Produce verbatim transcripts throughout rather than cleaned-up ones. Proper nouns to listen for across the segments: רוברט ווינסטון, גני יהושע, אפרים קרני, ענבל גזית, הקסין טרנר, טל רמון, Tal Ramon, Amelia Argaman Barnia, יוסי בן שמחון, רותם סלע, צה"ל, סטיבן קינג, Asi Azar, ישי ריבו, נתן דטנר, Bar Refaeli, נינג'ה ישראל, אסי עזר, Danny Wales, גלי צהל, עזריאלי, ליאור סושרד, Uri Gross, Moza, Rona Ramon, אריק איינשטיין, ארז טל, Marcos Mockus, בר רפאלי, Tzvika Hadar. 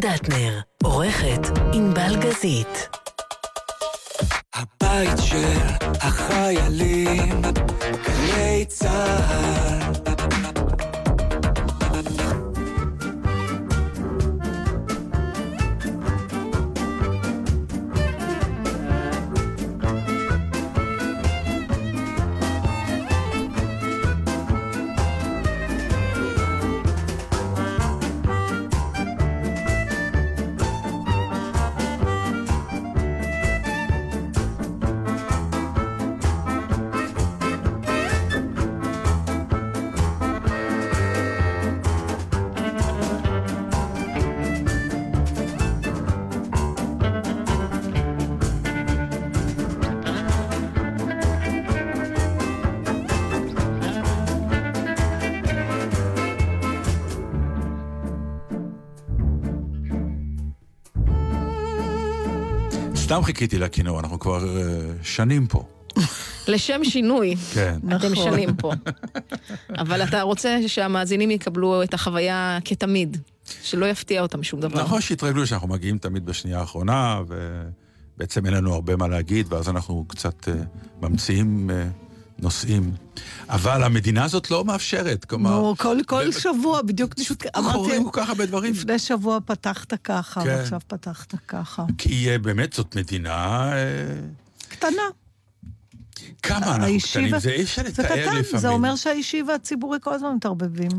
דטנר, עורכת ענבל גזית. הבית של החיילים, גלי צהל. סתם חיכיתי לכינור, אנחנו כבר שנים פה. לשם שינוי, אתם שנים פה. אבל אתה רוצה שהמאזינים יקבלו את החוויה כתמיד, שלא יפתיע אותם שום דבר. נכון שהתרגלו שאנחנו מגיעים תמיד בשנייה האחרונה, ובעצם אין לנו הרבה מה להגיד, ואז אנחנו קצת ממציאים נושאים. אבל המדינה הזאת לא מאפשרת, כלומר... כל שבוע, בדיוק פשוט אמרתי, לפני שבוע פתחת ככה, ועכשיו פתחת ככה. כי באמת זאת מדינה... קטנה. כמה אנחנו קטנים, זה אי אפשר לתאר לפעמים. זה אומר שהאישי והציבורי כל הזמן מתערבבים.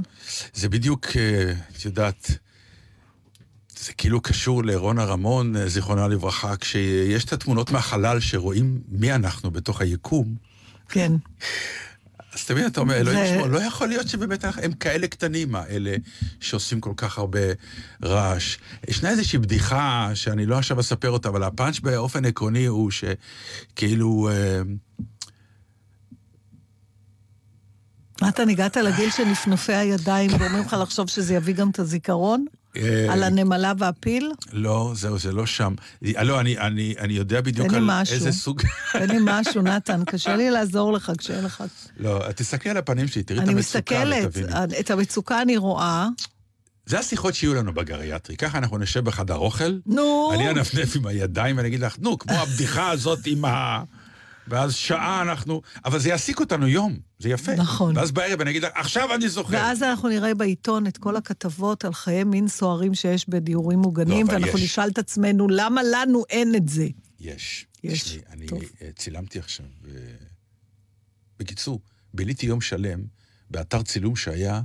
זה בדיוק, את יודעת, זה כאילו קשור לרונה רמון, זיכרונה לברכה, כשיש את התמונות מהחלל שרואים מי אנחנו בתוך היקום. כן. אז תמיד אתה אומר, לא יכול להיות שבאמת הם כאלה קטנים, האלה שעושים כל כך הרבה רעש. ישנה איזושהי בדיחה, שאני לא עכשיו אספר אותה, אבל הפאנץ' באופן עקרוני הוא שכאילו... אתה ניגעת לגיל שנפנופי הידיים, ואומרים לך לחשוב שזה יביא גם את הזיכרון? על הנמלה והפיל? לא, זהו, זה לא שם. לא, אני יודע בדיוק על איזה סוג... אין לי משהו, נתן, קשה לי לעזור לך, קשה לך. לא, תסתכל על הפנים שלי, תראי את המצוקה. אני מסתכלת, את המצוקה אני רואה. זה השיחות שיהיו לנו בגריאטרי, ככה אנחנו נשב בחדר אוכל, אני אנפנף עם הידיים ואני אגיד לך, נו, כמו הבדיחה הזאת עם ה... ואז שעה אנחנו, אבל זה יעסיק אותנו יום, זה יפה. נכון. ואז בערב אני אגיד, עכשיו אני זוכר. ואז אנחנו נראה בעיתון את כל הכתבות על חיי מין סוערים שיש בדיורים מוגנים, לא, ואנחנו יש. נשאל את עצמנו, למה לנו אין את זה? יש. יש. שני, אני טוב. צילמתי עכשיו, ו... בקיצור, ביליתי יום שלם, באתר צילום שהיה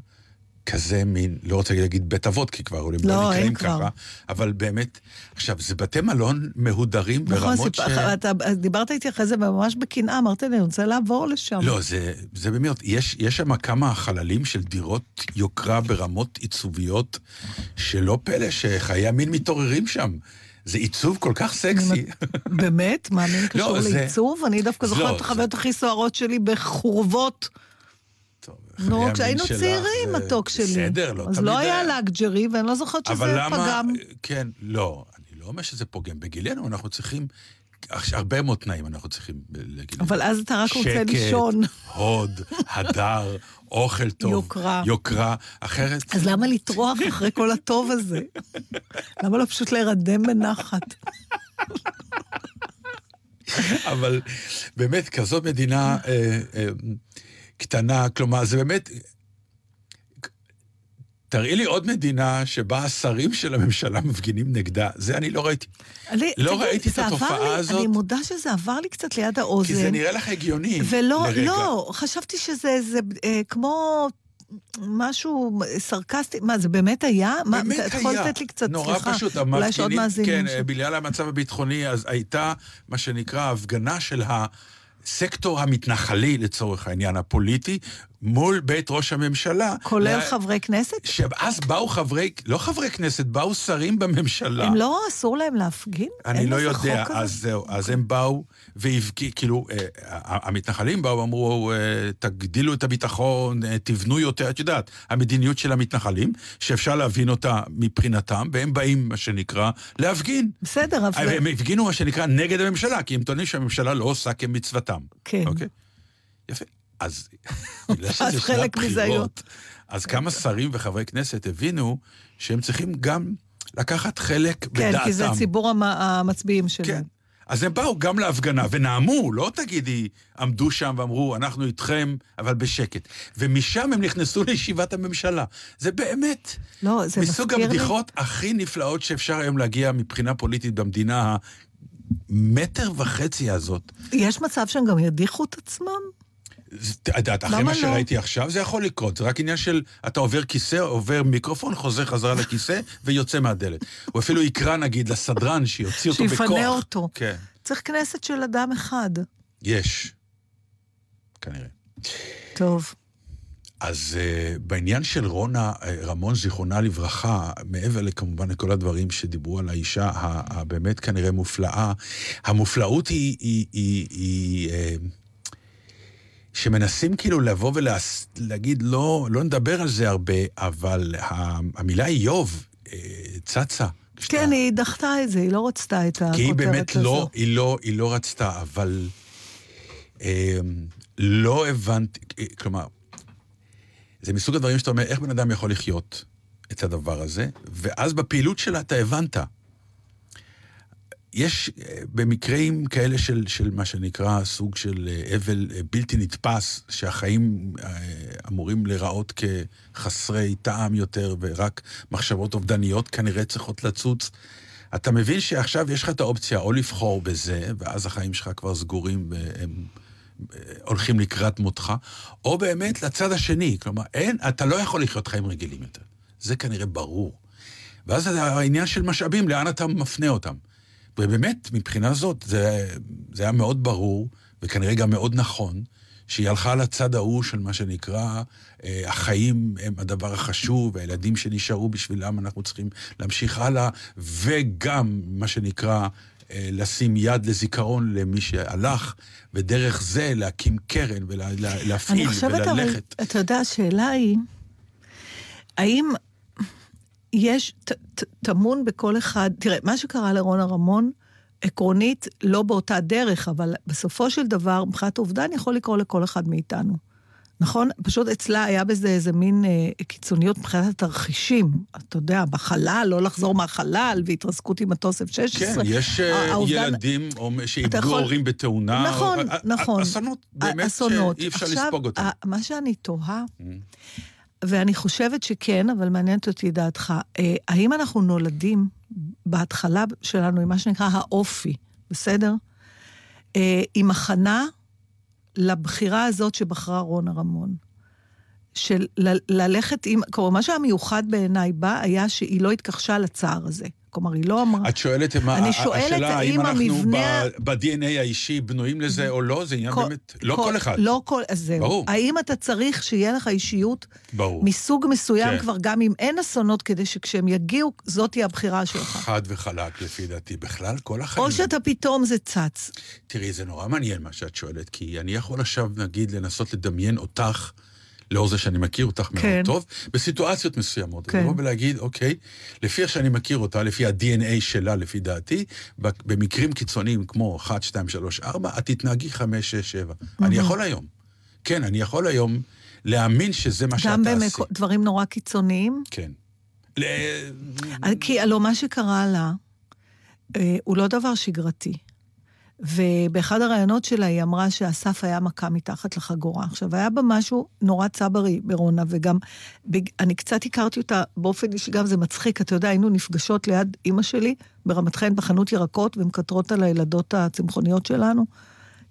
כזה מין, לא רוצה להגיד בית אבות, כי כבר עולים לא נקראים ככה, אבל באמת, עכשיו, זה בתי מלון מהודרים ברמות ש... דיברת איתי אחרי זה ממש בקנאה, אמרת לי, אני רוצה לעבור לשם. לא, זה באמת, יש שם כמה חללים של דירות יוקרה ברמות עיצוביות, שלא פלא שחיי המין מתעוררים שם. זה עיצוב כל כך סקסי. באמת? מה, מין קשור לעיצוב? אני דווקא זוכרת את החוויות הכי סוערות שלי בחורבות... נו, כשהיינו צעירים, מתוק שלי. אז לא היה לאגג'רי, ואני לא זוכרת שזה פגם. כן, לא, אני לא אומר שזה פוגם. בגילנו אנחנו צריכים, הרבה מאוד תנאים אנחנו צריכים לגילנו. אבל אז אתה רק רוצה לישון. שקט, הוד, הדר, אוכל טוב. יוקרה. יוקרה, אחרת... אז למה לטרוח אחרי כל הטוב הזה? למה לא פשוט להירדם בנחת? אבל באמת, כזאת מדינה... קטנה, כלומר, זה באמת... תראי לי עוד מדינה שבה השרים של הממשלה מפגינים נגדה. זה אני לא ראיתי. אני, לא תגיד, ראיתי את התופעה לי, הזאת. אני מודה שזה עבר לי קצת ליד האוזן. כי זה נראה לך הגיוני. ולא, לרגע. לא, חשבתי שזה זה, אה, כמו... משהו סרקסטי, מה זה באמת היה? באמת היה. אתה יכול לתת לי קצת, נורא סליחה, פשוט, אולי שעוד מאזינים. כן, בגלל המצב הביטחוני, אז הייתה מה שנקרא ההפגנה של ה... סקטור המתנחלי, לצורך העניין הפוליטי, מול בית ראש הממשלה. כולל לה... חברי כנסת? שאז באו חברי, לא חברי כנסת, באו שרים בממשלה. הם לא אסור להם להפגין? אני לא יודע, אז זהו. אז הם באו, והבקי, כאילו, אה, המתנחלים באו, אמרו, אה, תגדילו את הביטחון, אה, תבנו יותר, את יודעת, המדיניות של המתנחלים, שאפשר להבין אותה מבחינתם, והם באים, מה שנקרא, להפגין. בסדר, אבל... הם הפגינו, מה שנקרא, נגד הממשלה, כי הם טוענים שהממשלה לא עושה כמצוותם. כן. אוקיי? יפה. אז חלק מזהיות. אז כמה שרים וחברי כנסת הבינו שהם צריכים גם לקחת חלק כן, בדעתם. כן, כי זה ציבור המצביעים שלהם. כן. אז הם באו גם להפגנה ונעמו, לא תגידי, עמדו שם ואמרו, אנחנו איתכם, אבל בשקט. ומשם הם נכנסו לישיבת הממשלה. זה באמת לא, זה מסוג הבדיחות לי... הכי נפלאות שאפשר היום להגיע מבחינה פוליטית במדינה המטר וחצי הזאת. יש מצב שהם גם ידיחו את עצמם? את, אחרי מה שראיתי לא? עכשיו, זה יכול לקרות. זה רק עניין של, אתה עובר כיסא, עובר מיקרופון, חוזר חזרה לכיסא, ויוצא מהדלת. הוא אפילו יקרא, נגיד, לסדרן, שיוציא אותו בכוח. שיפנה אותו. כן. צריך כנסת של אדם אחד. יש. כנראה. טוב. אז uh, בעניין של רונה רמון, זיכרונה לברכה, מעבר לכמובן לכל הדברים שדיברו על האישה, הבאמת כנראה מופלאה, המופלאות היא... היא, היא, היא, היא שמנסים כאילו לבוא ולהגיד, לא, לא נדבר על זה הרבה, אבל המילה איוב, צצה. כן, היא דחתה את זה, היא לא רצתה את הכותרת הזו. כי היא באמת לא, היא לא, היא לא רצתה, אבל לא הבנתי, כלומר, זה מסוג הדברים שאתה אומר, איך בן אדם יכול לחיות את הדבר הזה, ואז בפעילות שלה אתה הבנת. יש במקרים כאלה של, של מה שנקרא סוג של אבל בלתי נתפס, שהחיים אמורים לראות כחסרי טעם יותר, ורק מחשבות אובדניות כנראה צריכות לצוץ. אתה מבין שעכשיו יש לך את האופציה או לבחור בזה, ואז החיים שלך כבר סגורים והם הולכים לקראת מותך, או באמת לצד השני. כלומר, אין, אתה לא יכול לחיות חיים רגילים יותר. זה כנראה ברור. ואז העניין של משאבים, לאן אתה מפנה אותם? ובאמת, מבחינה זאת, זה, זה היה מאוד ברור, וכנראה גם מאוד נכון, שהיא הלכה לצד ההוא של מה שנקרא, אה, החיים הם הדבר החשוב, הילדים שנשארו בשבילם, אנחנו צריכים להמשיך הלאה, וגם מה שנקרא, אה, לשים יד לזיכרון למי שהלך, ודרך זה להקים קרן, ולהפעיל אני חושבת, וללכת. אבל, אתה יודע, השאלה היא, האם... יש תמון בכל אחד, תראה, מה שקרה לרונה רמון, עקרונית, לא באותה דרך, אבל בסופו של דבר, מבחינת אובדן יכול לקרוא לכל אחד מאיתנו. נכון? פשוט אצלה היה בזה איזה מין אה, קיצוניות מבחינת התרחישים. אתה יודע, בחלל, לא לחזור מהחלל, והתרסקות עם מטוס אף שש עשרה. כן, יש האובדן... ילדים שאיבדו יכול... הורים בתאונה. נכון, או... נכון. אסונות, באמת אסונות. שאי אפשר עכשיו, לספוג אותם. מה שאני תוהה... ואני חושבת שכן, אבל מעניינת אותי דעתך, האם אנחנו נולדים בהתחלה שלנו, עם מה שנקרא האופי, בסדר? עם הכנה לבחירה הזאת שבחרה רונה רמון, של ללכת עם, כלומר, מה שהמיוחד בעיניי בה, היה שהיא לא התכחשה לצער הזה. כלומר, היא לא אמרה... את שואלת, אני שואלת השאלה, האם אנחנו ב-די אן איי האישי בנויים לזה או לא, זה עניין באמת... לא כל אחד. לא כל... אז זהו. האם אתה צריך שיהיה לך אישיות מסוג מסוים כבר, גם אם אין אסונות, כדי שכשהם יגיעו, זאת היא הבחירה שלך. חד וחלק, לפי דעתי, בכלל, כל החיים. או שאתה פתאום זה צץ. תראי, זה נורא מעניין מה שאת שואלת, כי אני יכול עכשיו, נגיד, לנסות לדמיין אותך, לאור זה שאני מכיר אותך מאוד טוב, בסיטואציות מסוימות. אני רוצה להגיד, אוקיי, לפי איך שאני מכיר אותה, לפי ה-די אן איי שלה, לפי דעתי, במקרים קיצוניים כמו אחת, שתיים, שלוש, ארבע, את תתנהגי חמש, שש, שבע. אני יכול היום. כן, אני יכול היום להאמין שזה מה שאתה עשית. גם בדברים נורא קיצוניים? כן. כי הלא מה שקרה לה, הוא לא דבר שגרתי. ובאחד הרעיונות שלה היא אמרה שהסף היה מכה מתחת לחגורה. עכשיו, היה בה משהו נורא צברי ברונה, וגם אני קצת הכרתי אותה באופן שגם זה מצחיק, אתה יודע, היינו נפגשות ליד אמא שלי, ברמת חן בחנות ירקות, ומקטרות על הילדות הצמחוניות שלנו,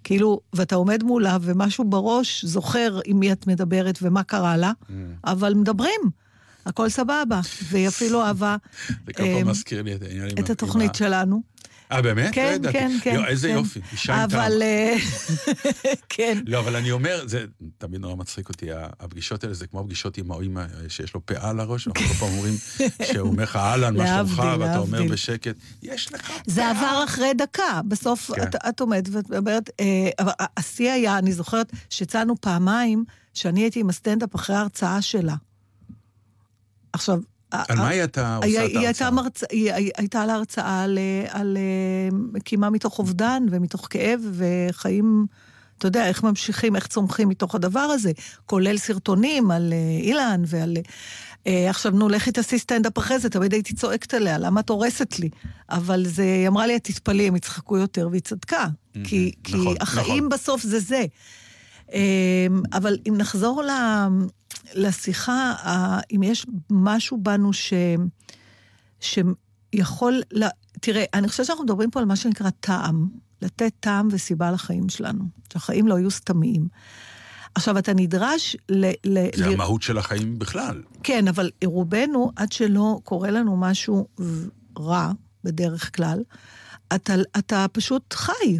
כאילו, ואתה עומד מולה, ומשהו בראש זוכר עם מי את מדברת ומה קרה לה, אבל מדברים. הכל סבבה, והיא אפילו אהבה את התוכנית שלנו. אה, באמת? כן, כן, כן. איזה יופי, אישה עם טעם. אבל, כן. לא, אבל אני אומר, זה תמיד נורא מצחיק אותי, הפגישות האלה, זה כמו הפגישות עם האמא שיש לו פאה על הראש, אנחנו כל פעם אומרים, שהוא אומר לך, אהלן, מה שלומך, ואתה אומר בשקט, יש לך פאה. זה עבר אחרי דקה, בסוף את עומדת, ואת אומרת, השיא היה, אני זוכרת, שצאנו פעמיים, שאני הייתי עם הסטנדאפ אחרי ההרצאה שלה. עכשיו, על מה היא הייתה עושה את ההרצאה? היא הייתה על ההרצאה על קימה מתוך אובדן ומתוך כאב וחיים אתה יודע, איך ממשיכים, איך צומחים מתוך הדבר הזה, כולל סרטונים על אילן ועל... עכשיו, נו, לכי תעשי סטנדאפ אחרי זה, תמיד הייתי צועקת עליה, למה את הורסת לי? אבל זה, היא אמרה לי, תתפלי, הם יצחקו יותר, והיא צדקה, כי החיים בסוף זה זה. אבל אם נחזור לשיחה, אם יש משהו בנו שיכול... תראה, אני חושבת שאנחנו מדברים פה על מה שנקרא טעם, לתת טעם וסיבה לחיים שלנו, שהחיים לא יהיו סתמיים. עכשיו, אתה נדרש ל... ל- זה ל- המהות של החיים בכלל. כן, אבל רובנו, עד שלא קורה לנו משהו רע, בדרך כלל, אתה, אתה פשוט חי.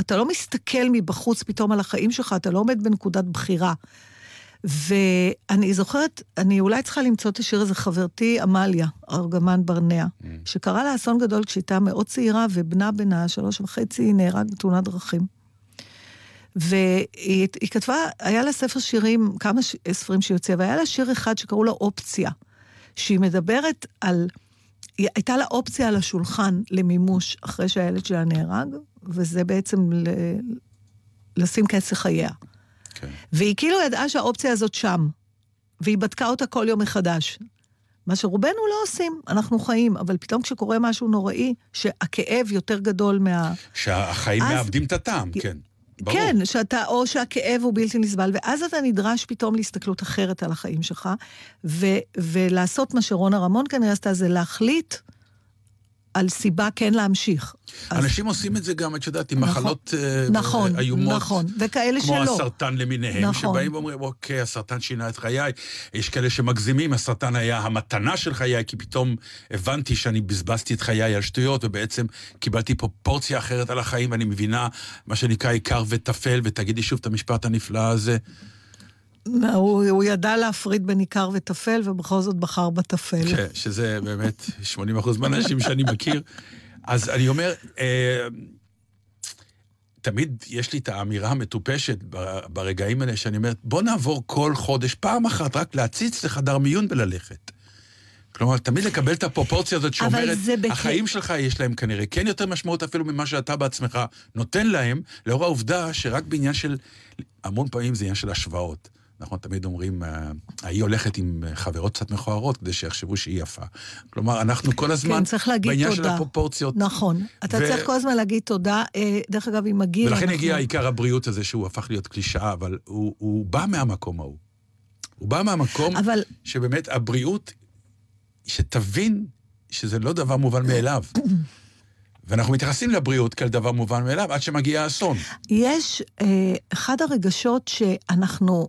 אתה לא מסתכל מבחוץ פתאום על החיים שלך, אתה לא עומד בנקודת בחירה. ואני זוכרת, אני אולי צריכה למצוא את השיר הזה, חברתי אמליה, ארגמן ברניה, mm. שקרא לה אסון גדול כשהייתה מאוד צעירה, ובנה בנה שלוש וחצי נהרג בתאונת דרכים. והיא היא כתבה, היה לה ספר שירים, כמה ש... ספרים שיוצא, והיה לה שיר אחד שקראו לו אופציה, שהיא מדברת על, היא... הייתה לה אופציה על השולחן למימוש אחרי שהילד שלה נהרג, וזה בעצם ל... לשים קץ לחייה. Okay. והיא כאילו ידעה שהאופציה הזאת שם, והיא בדקה אותה כל יום מחדש. מה שרובנו לא עושים, אנחנו חיים, אבל פתאום כשקורה משהו נוראי, שהכאב יותר גדול מה... שהחיים אז... מאבדים את הטעם, י... כן. ברור. כן, שאתה, או שהכאב הוא בלתי נסבל, ואז אתה נדרש פתאום להסתכלות אחרת על החיים שלך, ו, ולעשות מה שרונה רמון כנראה עשתה, זה להחליט על סיבה כן להמשיך. אנשים אז... עושים את זה גם, את שדעתי, נכון, מחלות נכון, uh, איומות, נכון, וכאלה כמו שלא. הסרטן למיניהם, נכון. שבאים ואומרים, אוקיי, הסרטן שינה את חיי, יש כאלה שמגזימים, הסרטן היה המתנה של חיי, כי פתאום הבנתי שאני בזבזתי את חיי על שטויות, ובעצם קיבלתי פרופורציה אחרת על החיים, ואני מבינה מה שנקרא עיקר וטפל, ותגידי שוב את המשפט הנפלא הזה, הוא, הוא ידע להפריד בין עיקר וטפל, ובכל זאת בחר בטפל. ש, שזה באמת שמונים אחוז מהאנשים שאני מכיר. אז אני אומר, אה, תמיד יש לי את האמירה המטופשת ברגעים האלה, שאני אומרת, בוא נעבור כל חודש, פעם אחת, רק להציץ לחדר מיון וללכת. כלומר, תמיד לקבל את הפרופורציה הזאת שאומרת, החיים שלך יש להם כנראה כן יותר משמעות אפילו ממה שאתה בעצמך נותן להם, לאור העובדה שרק בעניין של, המון פעמים זה עניין של השוואות. נכון, תמיד אומרים, היא הולכת עם חברות קצת מכוערות, כדי שיחשבו שהיא יפה. כלומר, אנחנו כל הזמן, בעניין של הפרופורציות. נכון, אתה צריך כל הזמן להגיד תודה, דרך אגב, אם מגיע... ולכן הגיע עיקר הבריאות הזה, שהוא הפך להיות קלישאה, אבל הוא בא מהמקום ההוא. הוא בא מהמקום שבאמת הבריאות, שתבין שזה לא דבר מובן מאליו. ואנחנו מתייחסים לבריאות כאל דבר מובן מאליו, עד שמגיע האסון. יש אחד הרגשות שאנחנו...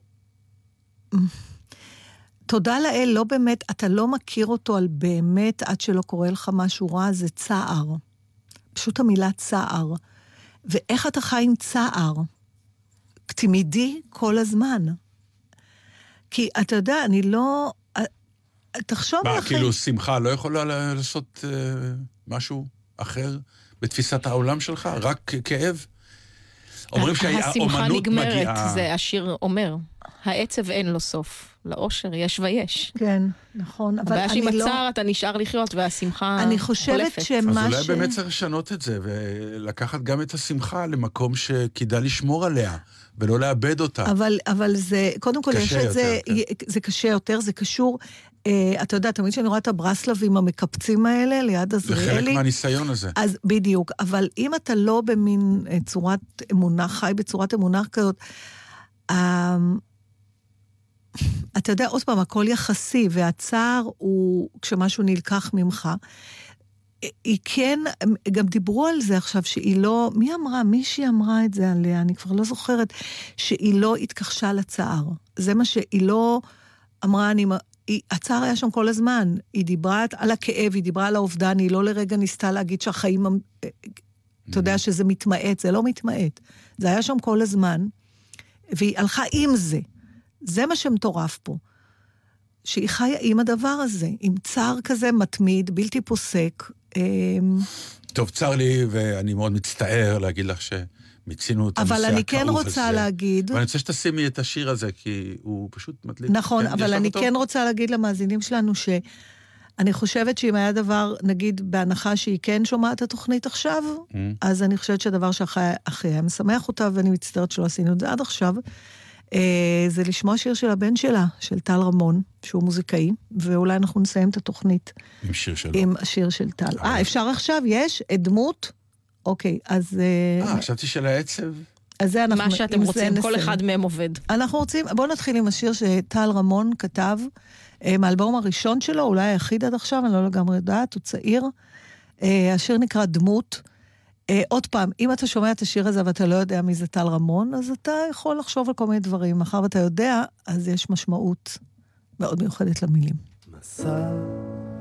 תודה לאל, לא באמת, אתה לא מכיר אותו על באמת, עד שלא קורה לך משהו רע, זה צער. פשוט המילה צער. ואיך אתה חי עם צער? תמידי כל הזמן. כי אתה יודע, אני לא... תחשוב מה, לכם... כאילו שמחה לא יכולה לעשות אה, משהו אחר בתפיסת העולם שלך? רק כאב? אומרים שהאומנות מגיעה... השמחה נגמרת, זה השיר אומר. העצב אין לו סוף. לאושר יש ויש. כן, נכון. הבעיה שהיא מצער, אתה נשאר לחיות, והשמחה הולפת. אז אולי באמת צריך לשנות את זה, ולקחת גם את השמחה למקום שכדאי לשמור עליה, ולא לאבד אותה. אבל זה, קודם כל, זה קשה יותר, זה קשור... אתה יודע, תמיד שאני רואה את הברסלבים המקפצים האלה, ליד עזריאלי. זה חלק מהניסיון הזה. אז בדיוק, אבל אם אתה לא במין צורת אמונה, חי בצורת אמונה כזאת, אתה יודע, עוד פעם, הכל יחסי, והצער הוא כשמשהו נלקח ממך. היא כן, גם דיברו על זה עכשיו, שהיא לא, מי אמרה? מישהי אמרה את זה עליה, אני כבר לא זוכרת, שהיא לא התכחשה לצער. זה מה שהיא לא אמרה, אני... הצער היה שם כל הזמן, היא דיברה על הכאב, היא דיברה על האובדן, היא לא לרגע ניסתה להגיד שהחיים, אתה יודע שזה מתמעט, זה לא מתמעט, זה היה שם כל הזמן, והיא הלכה עם זה, זה מה שמטורף פה, שהיא חיה עם הדבר הזה, עם צער כזה מתמיד, בלתי פוסק. טוב, צר לי, ואני מאוד מצטער להגיד לך ש... מצינו את הנושא הכרוב הזה. אבל אני כן רוצה להגיד... ואני רוצה שתשימי את השיר הזה, כי הוא פשוט מדליק. נכון, אבל אני כן רוצה להגיד למאזינים שלנו, אני חושבת שאם היה דבר, נגיד, בהנחה שהיא כן שומעת התוכנית עכשיו, אז אני חושבת שהדבר שאחיה משמח אותה, ואני מצטערת שלא עשינו את זה עד עכשיו, זה לשמוע שיר של הבן שלה, של טל רמון, שהוא מוזיקאי, ואולי אנחנו נסיים את התוכנית. עם שיר שלו. עם השיר של טל. אה, אפשר עכשיו? יש? דמות? אוקיי, אז... אה, חשבתי של העצב. אז זה אנחנו... מה שאתם רוצים, כל אחד מהם עובד. אנחנו רוצים... בואו נתחיל עם השיר שטל רמון כתב, מהאלבום הראשון שלו, אולי היחיד עד עכשיו, אני לא לגמרי יודעת, הוא צעיר. השיר נקרא דמות. עוד פעם, אם אתה שומע את השיר הזה ואתה לא יודע מי זה טל רמון, אז אתה יכול לחשוב על כל מיני דברים. מאחר ואתה יודע, אז יש משמעות מאוד מיוחדת למילים. מסע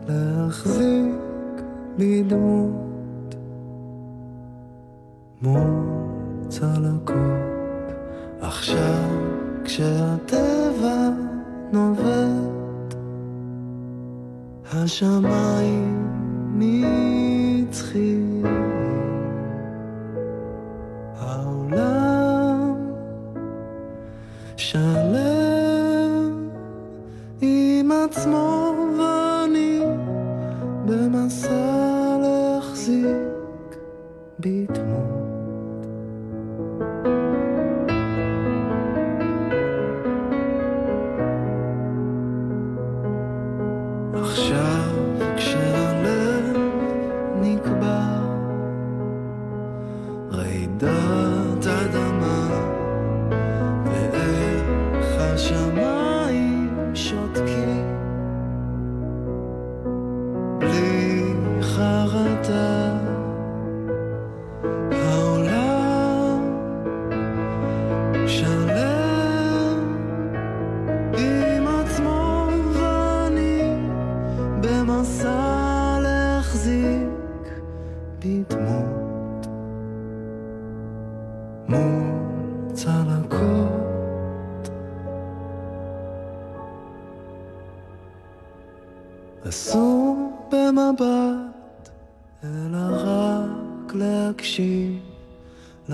להחזיק בדמות מוצא לקופ עכשיו כשהטבע נובט השמיים נצחים העולם שלם עם עצמו ואני במסע להחזיק בדמות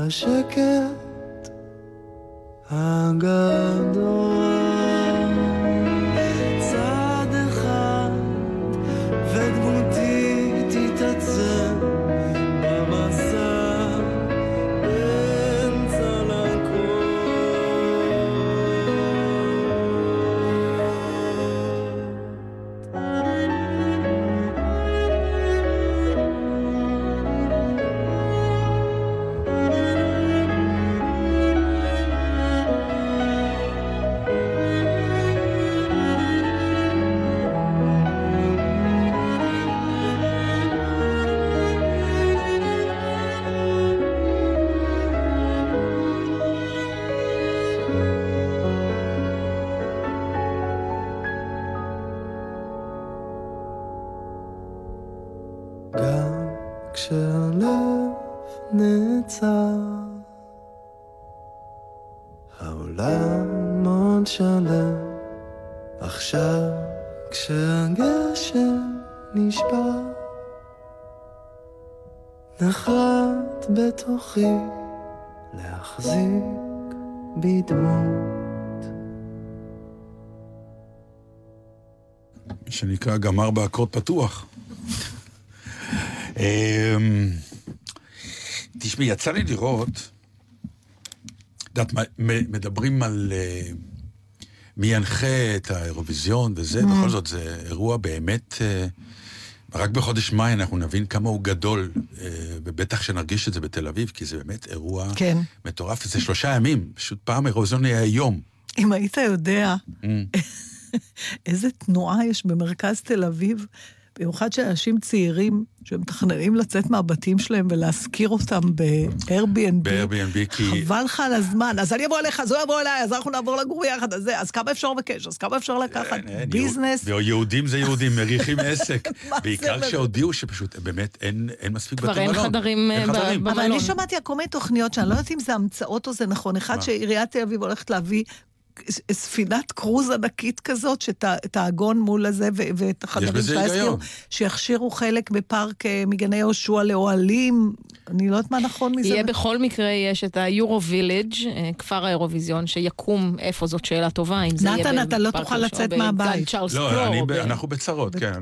שקט הגדול צד אחד ודמותי תתעצב במסע בין צלקות נחלט בתוכי להחזיק בדמות שנקרא גמר באקורד פתוח. תשמעי, יצא לי לראות, יודעת, מדברים על מי ינחה את האירוויזיון וזה, בכל זאת זה אירוע באמת... רק בחודש מאי אנחנו נבין כמה הוא גדול, ובטח שנרגיש את זה בתל אביב, כי זה באמת אירוע מטורף. זה שלושה ימים, פשוט פעם אירוויזיון היה יום. אם היית יודע איזה תנועה יש במרכז תל אביב, במיוחד שאנשים צעירים שמתכננים לצאת מהבתים שלהם ולהשכיר אותם ב-Airbnb, חבל לך על הזמן, אז אני אבוא אליך, אז הוא יבוא אליי, אז אנחנו נעבור לגור ביחד, אז, אז כמה אפשר בקש, אז כמה אפשר לקחת ביזנס. יהודים זה יהודים, מריחים עסק, בעיקר כשהודיעו שפשוט באמת אין מספיק בתים מלון. כבר אין חדרים במלון. אבל אני שמעתי כל מיני תוכניות, שאני לא יודעת אם זה המצאות או זה נכון, אחד שעיריית תל אביב הולכת להביא ספינת קרוז ענקית כזאת שתעגון מול הזה ואת החדרים של ההסגיר שיכשירו חלק בפארק מגני יהושע לאוהלים אני לא יודעת מה נכון מזה. יהיה בכל מקרה, יש את היורו-ויליג', כפר האירוויזיון, שיקום איפה, זאת שאלה טובה, אם זה יהיה... נתן, אתה לא תוכל לצאת מהבית. לא, אנחנו בצרות, כן,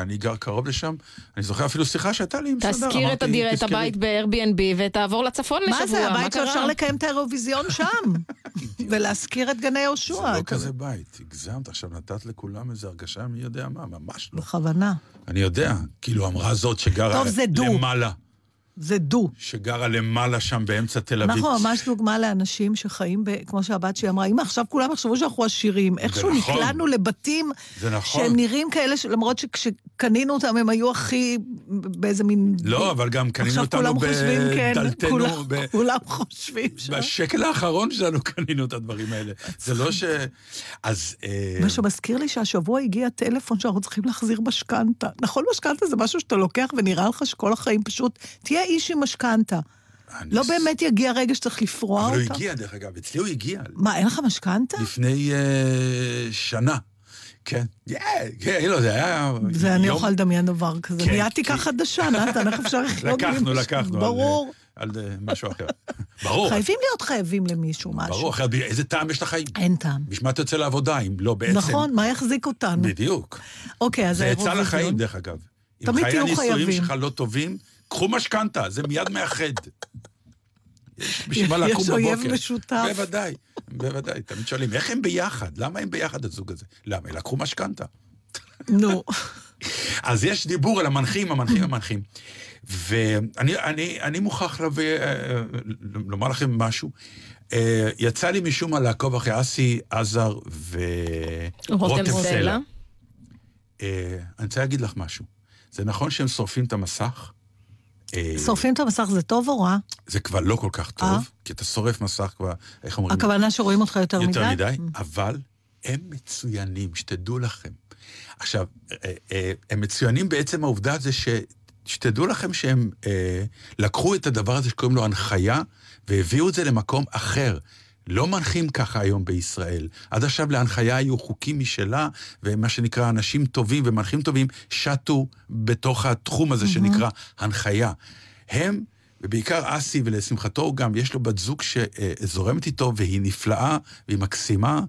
אני גר קרוב לשם, אני זוכר אפילו שיחה שהייתה לי עם סדר. תזכיר את הבית ב-אייר בי אן בי ותעבור לצפון לשבוע, מה קרה? מה זה, הבית שאפשר לקיים את האירוויזיון שם, ולהזכיר את גני יהושע. זה לא כזה בית, הגזמת, עכשיו נתת לכולם איזו הרגשה, מי יודע מה, ממש לא. בכוונה. אני יודע, כאילו אמרה זאת שגרה למעלה. זה דו. שגרה למעלה שם באמצע תל אביב. אנחנו ממש דוגמה לאנשים שחיים, ב, כמו שהבת שהיא אמרה, אמא, עכשיו כולם יחשבו שאנחנו עשירים. איכשהו נכון. נקלענו לבתים נכון. שהם נראים כאלה, ש... למרות שכשקנינו אותם הם היו הכי באיזה מין... לא, אבל גם קנינו אותנו בדלתנו. כולם, ב... כולם חושבים ב... שם. בשקל האחרון שלנו קנינו את הדברים האלה. זה לא ש... אז... מה שמזכיר לי שהשבוע הגיע טלפון שאנחנו צריכים להחזיר משכנתה. נכון, משכנתה זה משהו שאתה לוקח ונראה לך שכל החיים פשוט תהיה איש עם משכנתה. לא באמת יגיע רגע שצריך לפרוע אותה. אבל הוא הגיע, דרך אגב. אצלי הוא הגיע. מה, אין לך משכנתה? לפני שנה. כן. זה היה... זה אני אוכל לדמיין דבר כזה. נהייתי ככה חדשה, נתן, איך אפשר לחלוג? לקחנו, לקחנו. ברור. על משהו אחר. ברור. חייבים להיות חייבים למישהו, משהו. ברור, אחרת, איזה טעם יש לחיים? אין טעם. בשביל מה אתה יוצא לעבודה, אם לא בעצם... נכון, מה יחזיק אותנו? בדיוק. אוקיי, אז... זה יצא לחיים, דרך אגב. תמיד תהיו חייבים. קחו משכנתה, זה מיד מאחד. בשביל לקום בבוקר. יש אויב משותף. בוודאי, בוודאי. תמיד שואלים, איך הם ביחד? למה הם ביחד הזוג הזה? למה? לקחו משכנתה. נו. אז יש דיבור על המנחים, המנחים, המנחים. ואני מוכרח לומר לכם משהו. יצא לי משום מה לעקוב אחרי אסי, עזר ורותם סלע. אני רוצה להגיד לך משהו. זה נכון שהם שורפים את המסך? שורפים את המסך, זה טוב או רע? זה כבר לא כל כך טוב, כי אתה שורף מסך כבר, איך אומרים? הכוונה שרואים אותך יותר מדי? יותר מדי, אבל הם מצוינים, שתדעו לכם. עכשיו, הם מצוינים בעצם העובדה זה שתדעו לכם שהם לקחו את הדבר הזה שקוראים לו הנחיה, והביאו את זה למקום אחר. לא מנחים ככה היום בישראל. עד עכשיו להנחיה היו חוקים משלה, ומה שנקרא אנשים טובים ומנחים טובים, שטו בתוך התחום הזה שנקרא הנחיה. הם, ובעיקר אסי ולשמחתו גם, יש לו בת זוג שזורמת איתו, והיא נפלאה והיא מקסימה,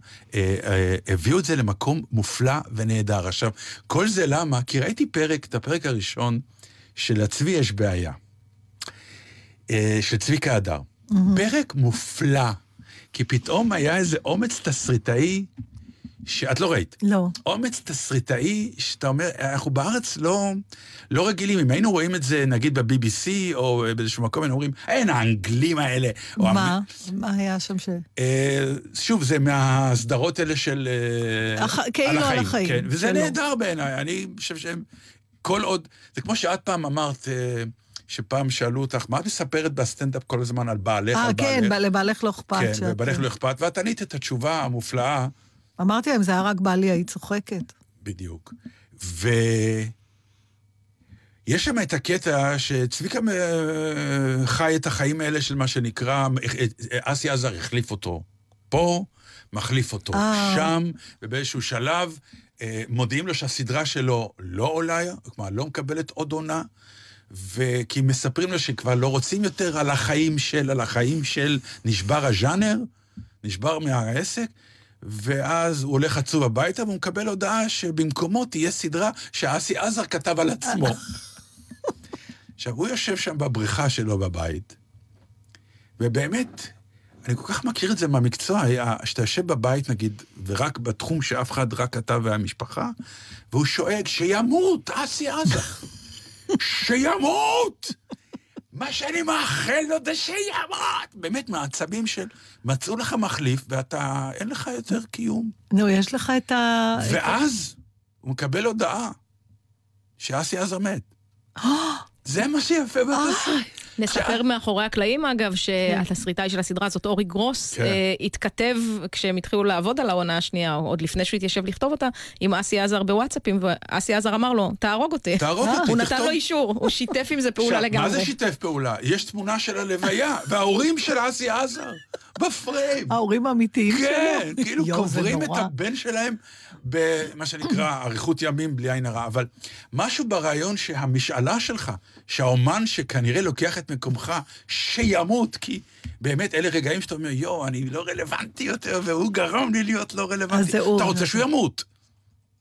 הביאו את זה למקום מופלא ונהדר. עכשיו, כל זה למה? כי ראיתי פרק, את הפרק הראשון, שלצבי יש בעיה. של צביקה הדר. פרק מופלא, כי פתאום היה איזה אומץ תסריטאי, שאת לא ראית. לא. אומץ תסריטאי, שאתה אומר, אנחנו בארץ לא, לא רגילים. אם היינו רואים את זה, נגיד ב-בי בי סי, או באיזשהו מקום, היינו אומרים, אין, האנגלים האלה. מה? המ... מה היה שם ש... שוב, זה מהסדרות האלה של... אח... כאילו על החיים. על החיים. כן. וזה שלא. נהדר בעיניי. אני חושב שהם... כל עוד... זה כמו שאת פעם אמרת... שפעם שאלו אותך, מה את מספרת בסטנדאפ כל הזמן על בעלך? אה, כן, לבעלך לא אכפת. כן, לבעלך לא אכפת, ואת ענית את התשובה המופלאה. אמרתי להם, זה היה רק בעלי, היית צוחקת. בדיוק. ויש שם את הקטע שצביקה חי את החיים האלה של מה שנקרא, אסי עזר החליף אותו פה, מחליף אותו שם, ובאיזשהו שלב מודיעים לו שהסדרה שלו לא עולה, כלומר, לא מקבלת עוד עונה, וכי מספרים לו שכבר לא רוצים יותר על החיים של, על החיים של נשבר הז'אנר, נשבר מהעסק, ואז הוא הולך עצוב הביתה, והוא מקבל הודעה שבמקומו תהיה סדרה שאסי עזר כתב על עצמו. עכשיו, הוא יושב שם בבריכה שלו בבית, ובאמת, אני כל כך מכיר את זה מהמקצוע, שאתה יושב בבית, נגיד, ורק בתחום שאף אחד רק אתה והמשפחה, והוא שואג שימות, אסי עזר. שימות! מה שאני מאחל לו זה שימות! באמת, מהעצבים של... מצאו לך מחליף, ואתה... אין לך יותר קיום. נו, יש לך את ה... ואז הוא מקבל הודעה שאסי עזר מת. זה מה שיפה בתסריט. נספר מאחורי הקלעים, אגב, שהתסריטאי של הסדרה הזאת, אורי גרוס, התכתב כשהם התחילו לעבוד על העונה השנייה, עוד לפני שהוא התיישב לכתוב אותה, עם אסי עזר בוואטסאפים, ואסי עזר אמר לו, תהרוג אותי. תהרוג אותי. הוא נתן לו אישור, הוא שיתף עם זה פעולה לגמרי. מה זה שיתף פעולה? יש תמונה של הלוויה, וההורים של אסי עזר, בפריים. ההורים האמיתיים שלו. כן, כאילו קוברים את הבן שלהם, במה שנקרא, אריכות ימים בלי עין הרע, אבל משהו ברעיון שהמשאלה שלך, שהאומן שכנראה לוקח את את מקומך, שימות, כי באמת אלה רגעים שאתה אומר, יו, אני לא רלוונטי יותר, והוא גרם לי להיות לא רלוונטי. אתה רוצה שהוא ימות.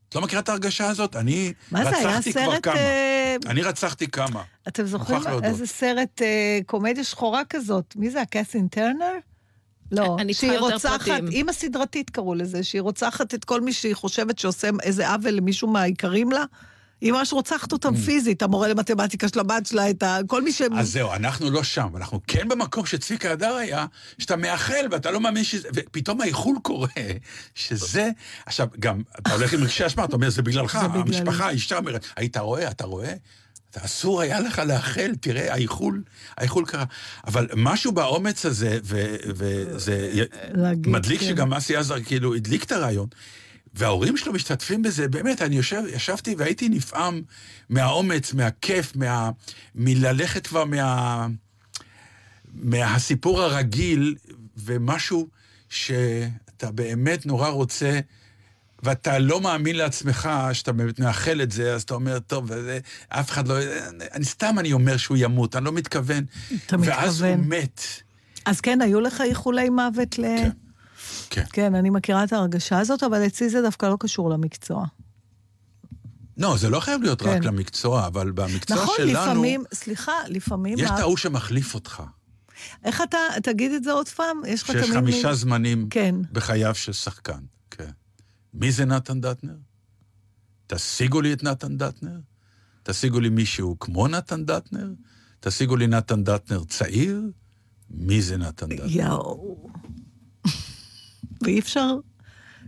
את לא מכירה את ההרגשה הזאת? אני רצחתי כבר כמה. אני רצחתי כמה. אתם זוכרים איזה סרט קומדיה שחורה כזאת? מי זה, הקסין טרנר? לא, שהיא רוצחת, אמא סדרתית קראו לזה, שהיא רוצחת את כל מי שהיא חושבת שעושה איזה עוול למישהו מהעיקרים לה, היא ממש רוצחת אותם פיזית, המורה למתמטיקה של הבת שלה, כל מי ש... אז זהו, אנחנו לא שם, אנחנו כן במקום שצביקה הדר היה, שאתה מאחל ואתה לא מאמין שזה, ופתאום האיחול קורה, שזה, עכשיו גם, אתה הולך עם רגשי אשמה, אתה אומר, זה בגללך, המשפחה, האישה אומרת, היית רואה, אתה רואה? אסור היה לך לאחל, תראה, האיחול, האיחול קרה. אבל משהו באומץ הזה, וזה מדליק שגם אסי עזר כאילו הדליק את הרעיון, וההורים שלו משתתפים בזה, באמת, אני יושב, ישבתי והייתי נפעם מהאומץ, מהכיף, מה, מללכת כבר מה, מהסיפור הרגיל, ומשהו שאתה באמת נורא רוצה, ואתה לא מאמין לעצמך, שאתה מאחל את זה, אז אתה אומר, טוב, וזה, אף אחד לא... אני, סתם אני אומר שהוא ימות, אני לא מתכוון. אתה מתכוון. ואז הוא מת. אז כן, היו לך איחולי מוות ל... כן. כן. כן, אני מכירה את ההרגשה הזאת, אבל אצלי זה דווקא לא קשור למקצוע. לא, זה לא חייב להיות כן. רק למקצוע, אבל במקצוע נכון, שלנו... נכון, לפעמים, סליחה, לפעמים... יש את האו שמחליף אותך. איך אתה, תגיד את זה עוד פעם? יש לך תמיד... שיש חמישה מ... זמנים כן. בחייו של שחקן, כן. מי זה נתן דטנר? תשיגו לי את נתן דטנר? תשיגו לי מישהו כמו נתן דטנר? תשיגו לי נתן דטנר צעיר? מי זה נתן דטנר? יאו. ואי אפשר?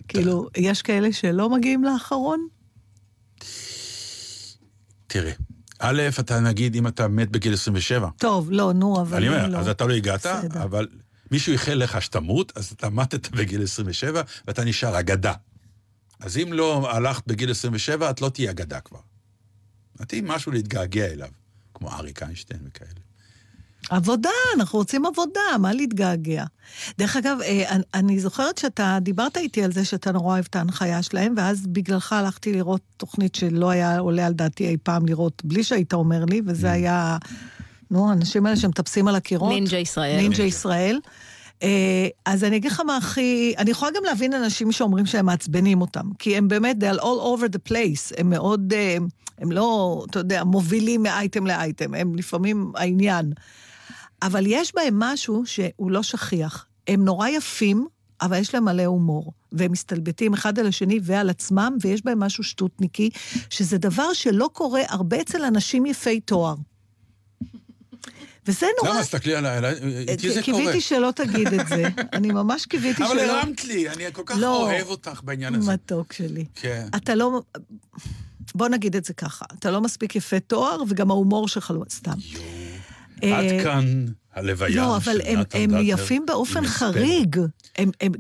כאילו, יש כאלה שלא מגיעים לאחרון? תראה, א', אתה נגיד, אם אתה מת בגיל עשרים ושבע. טוב, לא, נו, אבל... אני אומר, אז אתה לא הגעת, אבל מישהו יחל לך שתמות, אז אתה מתת בגיל עשרים ושבע, ואתה נשאר אגדה. אז אם לא הלכת בגיל עשרים ושבע, את לא תהיה אגדה כבר. נתאים משהו להתגעגע אליו, כמו אריק איינשטיין וכאלה. עבודה, אנחנו רוצים עבודה, מה להתגעגע? דרך אגב, אני זוכרת שאתה דיברת איתי על זה שאתה נורא אוהב את ההנחיה שלהם, ואז בגללך הלכתי לראות תוכנית שלא היה עולה על דעתי אי פעם לראות, בלי שהיית אומר לי, וזה היה, נו, האנשים האלה שמטפסים על הקירות. נינג'ה ישראל. נינג'ה ישראל. אז אני אגיד לך מה הכי, אני יכולה גם להבין אנשים שאומרים שהם מעצבנים אותם, כי הם באמת, they're all over the place, הם מאוד, הם לא, אתה יודע, מובילים מאייטם לאייטם, הם לפעמים העניין. אבל יש בהם משהו שהוא לא שכיח. הם נורא יפים, אבל יש להם מלא הומור, והם מסתלבטים אחד על השני ועל עצמם, ויש בהם משהו שטוטניקי, שזה דבר שלא קורה הרבה אצל אנשים יפי תואר. וזה נורא... למה, סתכלי עליי, איתי זה קורה. קיוויתי שלא תגיד את זה. אני ממש קיוויתי שלא... אבל הרמת לי, אני כל כך אוהב אותך בעניין הזה. מתוק שלי. כן. אתה לא... בוא נגיד את זה ככה. אתה לא מספיק יפה תואר, וגם ההומור שלך לא... סתם. עד כאן הלוויה. לא, אבל הם יפים באופן חריג.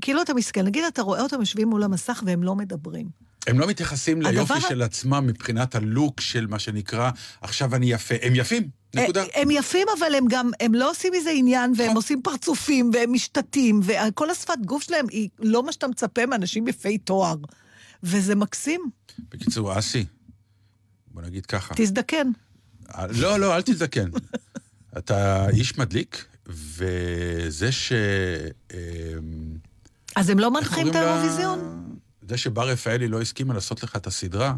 כאילו אתה מסכן, נגיד, אתה רואה אותם יושבים מול המסך, והם לא מדברים. הם לא מתייחסים ליופי של עצמם מבחינת הלוק של מה שנקרא, עכשיו אני יפה. הם יפים, נקודה. הם יפים, אבל הם גם, הם לא עושים איזה עניין, והם עושים פרצופים, והם משתתים, וכל השפת גוף שלהם היא לא מה שאתה מצפה מאנשים יפי תואר. וזה מקסים. בקיצור, אסי, בוא נגיד ככה. תזדקן. לא, לא, אל תזדקן. אתה איש מדליק, וזה ש... אז הם לא מנחים את האירוויזיון? זה שבר רפאלי לא הסכימה לעשות לך את הסדרה.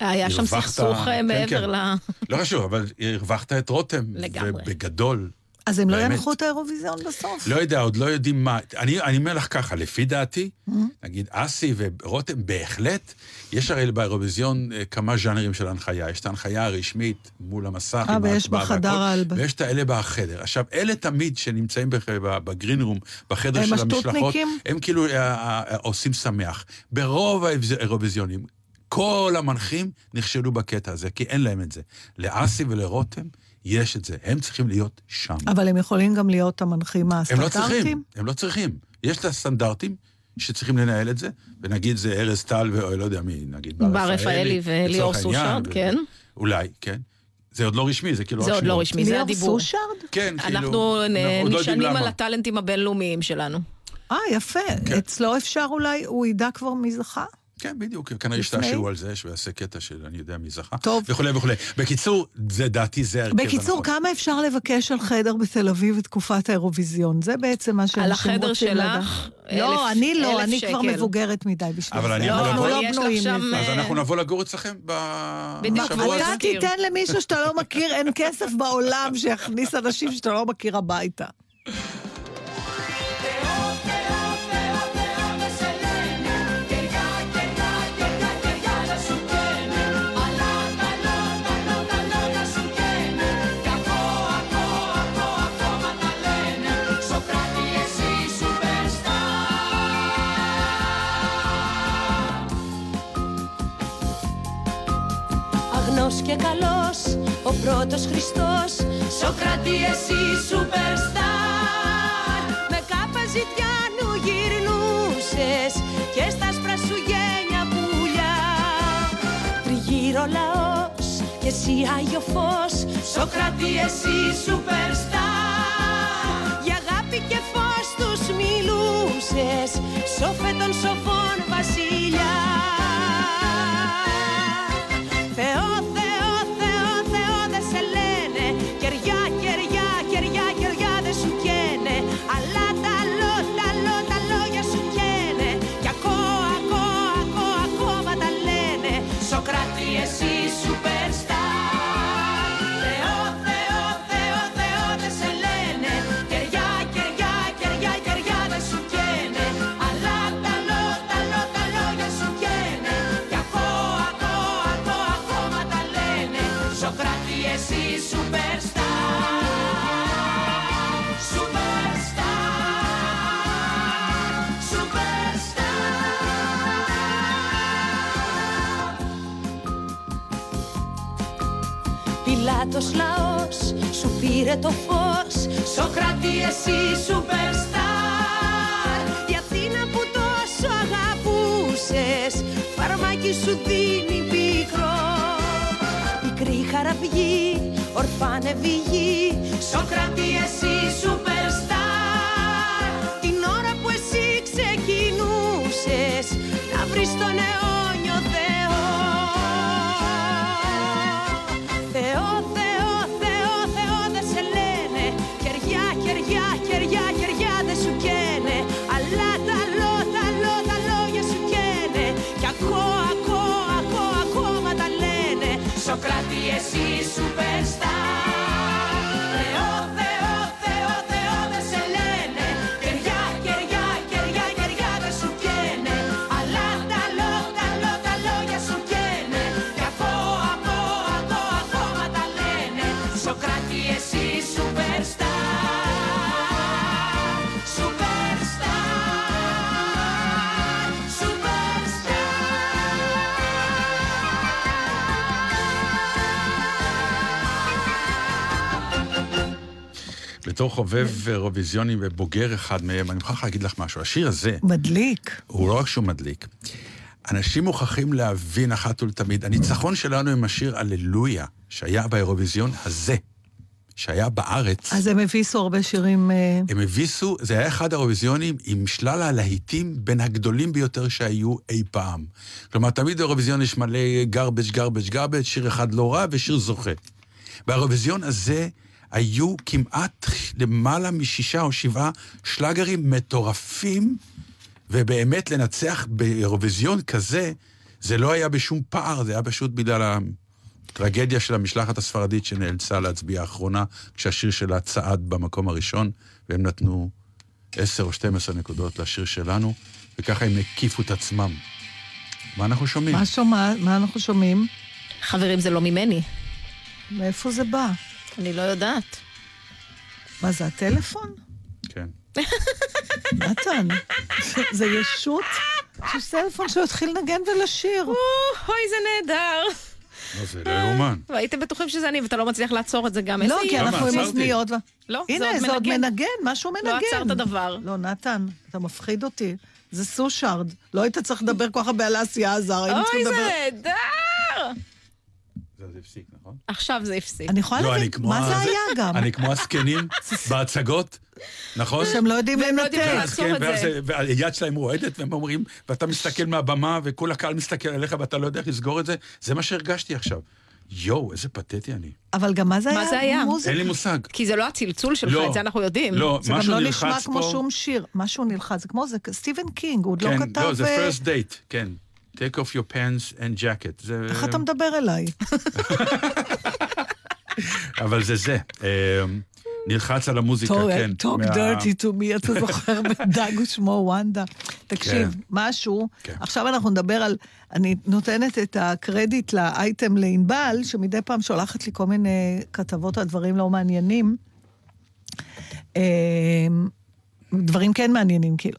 היה שם סכסוך מעבר ל... לא חשוב, אבל הרווחת את רותם. לגמרי. ובגדול. אז הם לא ינחו את האירוויזיון בסוף. לא יודע, עוד לא יודעים מה. אני אומר לך ככה, לפי דעתי, נגיד, אסי ורותם בהחלט, יש הרי באירוויזיון כמה ז'אנרים של הנחיה. יש את ההנחיה הרשמית מול המסך. ויש בחדר ההלבשה. ויש את האלה בחדר. עכשיו, אלה תמיד שנמצאים בגרינרום, בחדר של המשלחות, הם כאילו עושים שמח. ברוב האירוויזיונים, כל המנחים נכשלו בקטע הזה, כי אין להם את זה. לאסי ולרותם, יש את זה, הם צריכים להיות שם. אבל הם יכולים גם להיות המנחים הסטנדרטים? הם לא צריכים, הם לא צריכים. יש את הסטנדרטים שצריכים לנהל את זה, ונגיד זה ארז טל, ואו, לא יודע מי, נגיד בר רפאלי וליאור סושרד, כן. אולי, כן. זה עוד לא רשמי, זה כאילו... זה עוד לא רשמי, זה הדיבור. ליאור סושרד? כן, כאילו... אנחנו נשענים על הטלנטים הבינלאומיים שלנו. אה, יפה. אצלו אפשר אולי, הוא ידע כבר מי זכה? כן, בדיוק, כאן ישתעשו על זה, שעשה קטע של אני יודע מי זכה, וכולי וכולי. בקיצור, זה דעתי, זה הרכב. בקיצור, כמה אפשר לבקש על חדר בתל אביב בתקופת האירוויזיון? זה בעצם מה שאנשים רוצים לדעת. על החדר שלך? לא, אני לא, אני כבר מבוגרת מדי בשביל זה. אבל אני יכול לבוא, אז אנחנו נבוא לגור אצלכם בשבוע הזה. אתה תיתן למישהו שאתה לא מכיר, אין כסף בעולם שיכניס אנשים שאתה לא מכיר הביתה. Και καλός, ο πρώτος Χριστός Σοκράτη εσύ superstar. Με κάπα ζητιάνου γυρνούσες και στα σπρά σου γένια πουλιά. Τριγύρω λαός και εσύ Άγιο Φως Σοκράτη εσύ superstar. Για αγάπη και φως τους μιλούσες σόφε των σοφών βασιλιά. Πιλάτος λαός σου πήρε το φως Σοκράτη εσύ superstar. Η Αθήνα που τόσο αγαπούσες φαρμάκι σου δίνει πικρό. Πικρή χαραυγή, ορφάνευη γη Σοκράτη εσύ superstar. Την ώρα που εσύ ξεκινούσες να βρεις τον αιώνιο Θεό. Σοκράτη εσύ superstar. Θεό, Θεό, Θεό, Θεό δεν σε λένε. Κεριά, κεριά, κεριά, κεριά δεν σου καίνε. Αλλά τα λόγια, τα λόγια σου καίνε. Κι ακόμα, ακόμα, ακόμα, ακόμα τα λένε. Σοκράτη εσύ superstar. Superstar, בתור חובב אירוויזיוני ובוגר אחד מהם, אני מוכרח להגיד לך משהו, השיר הזה... מדליק. הוא לא רק שהוא מדליק. אנשים מוכרחים להבין אחת ולתמיד, הניצחון שלנו עם השיר הללויה, שהיה באירוויזיון הזה, שהיה בארץ... אז הם הביסו הרבה שירים... הם הביסו, זה היה אחד האירוויזיונים עם שלל הלהיטים בין הגדולים ביותר שהיו אי פעם. כלומר, תמיד האירוויזיון יש מלא גרבג' גרבג' גרבג', שיר אחד לא רע ושיר זוכה. באירוויזיון הזה... היו כמעט למעלה משישה או שבעה שלאגרים מטורפים, ובאמת לנצח באירוויזיון כזה, זה לא היה בשום פער, זה היה פשוט בגלל הטרגדיה של המשלחת הספרדית שנאלצה להצביע האחרונה, כשהשיר שלה צעד במקום הראשון, והם נתנו עשר או שתים עשר נקודות לשיר שלנו, וככה הם הקיפו את עצמם. מה אנחנו שומעים? מה, שומע, מה אנחנו שומעים? חברים, זה לא ממני. מאיפה זה בא? אני לא יודעת. מה זה, הטלפון? כן. נתן, זה ישות שיש טלפון שהתחיל לנגן ולשיר. אוי, זה נהדר. לא, זה לא יאומן. והייתם בטוחים שזה אני, ואתה לא מצליח לעצור את זה גם. לא, כי אנחנו עם אוזניות. הנה, זה עוד מנגן, משהו מנגן. לא עצר את הדבר. לא, נתן, אתה מפחיד אותי. זה סושארד. לא היית צריך לדבר כל כך הרבה על אסי עזר. אוי, זה נהדר. זה הפסיק, נכון? עכשיו זה הפסיק. אני יכולה להגיד, מה זה היה גם? אני כמו הסקנים בהצגות, נכון? שהם לא יודעים לנתן. והיד שלהם רועדת, והם אומרים, ואתה מסתכל מהבמה, וכל הקהל מסתכל עליך, ואתה לא יודע איך לסגור את זה. זה מה שהרגשתי עכשיו. יואו, איזה פתטי אני. אבל גם מה זה היה? אין לי מושג. כי זה לא הצלצול שלך, את זה אנחנו יודעים. זה גם לא נשמע כמו שום שיר. משהו נלחץ, זה כמו זה, סטיבן קינג, הוא עוד לא כתב... לא, זה first date, כן. Take off your pants and jacket. איך אתה מדבר אליי? אבל זה זה. נלחץ על המוזיקה, כן. Talk dirty to me, אתה זוכר בדאגו שמו וונדה. תקשיב, משהו. עכשיו אנחנו נדבר על, אני נותנת את הקרדיט לאייטם לאינבל, שמדי פעם שולחת לי כל מיני כתבות על דברים לא מעניינים. דברים כן מעניינים, כאילו.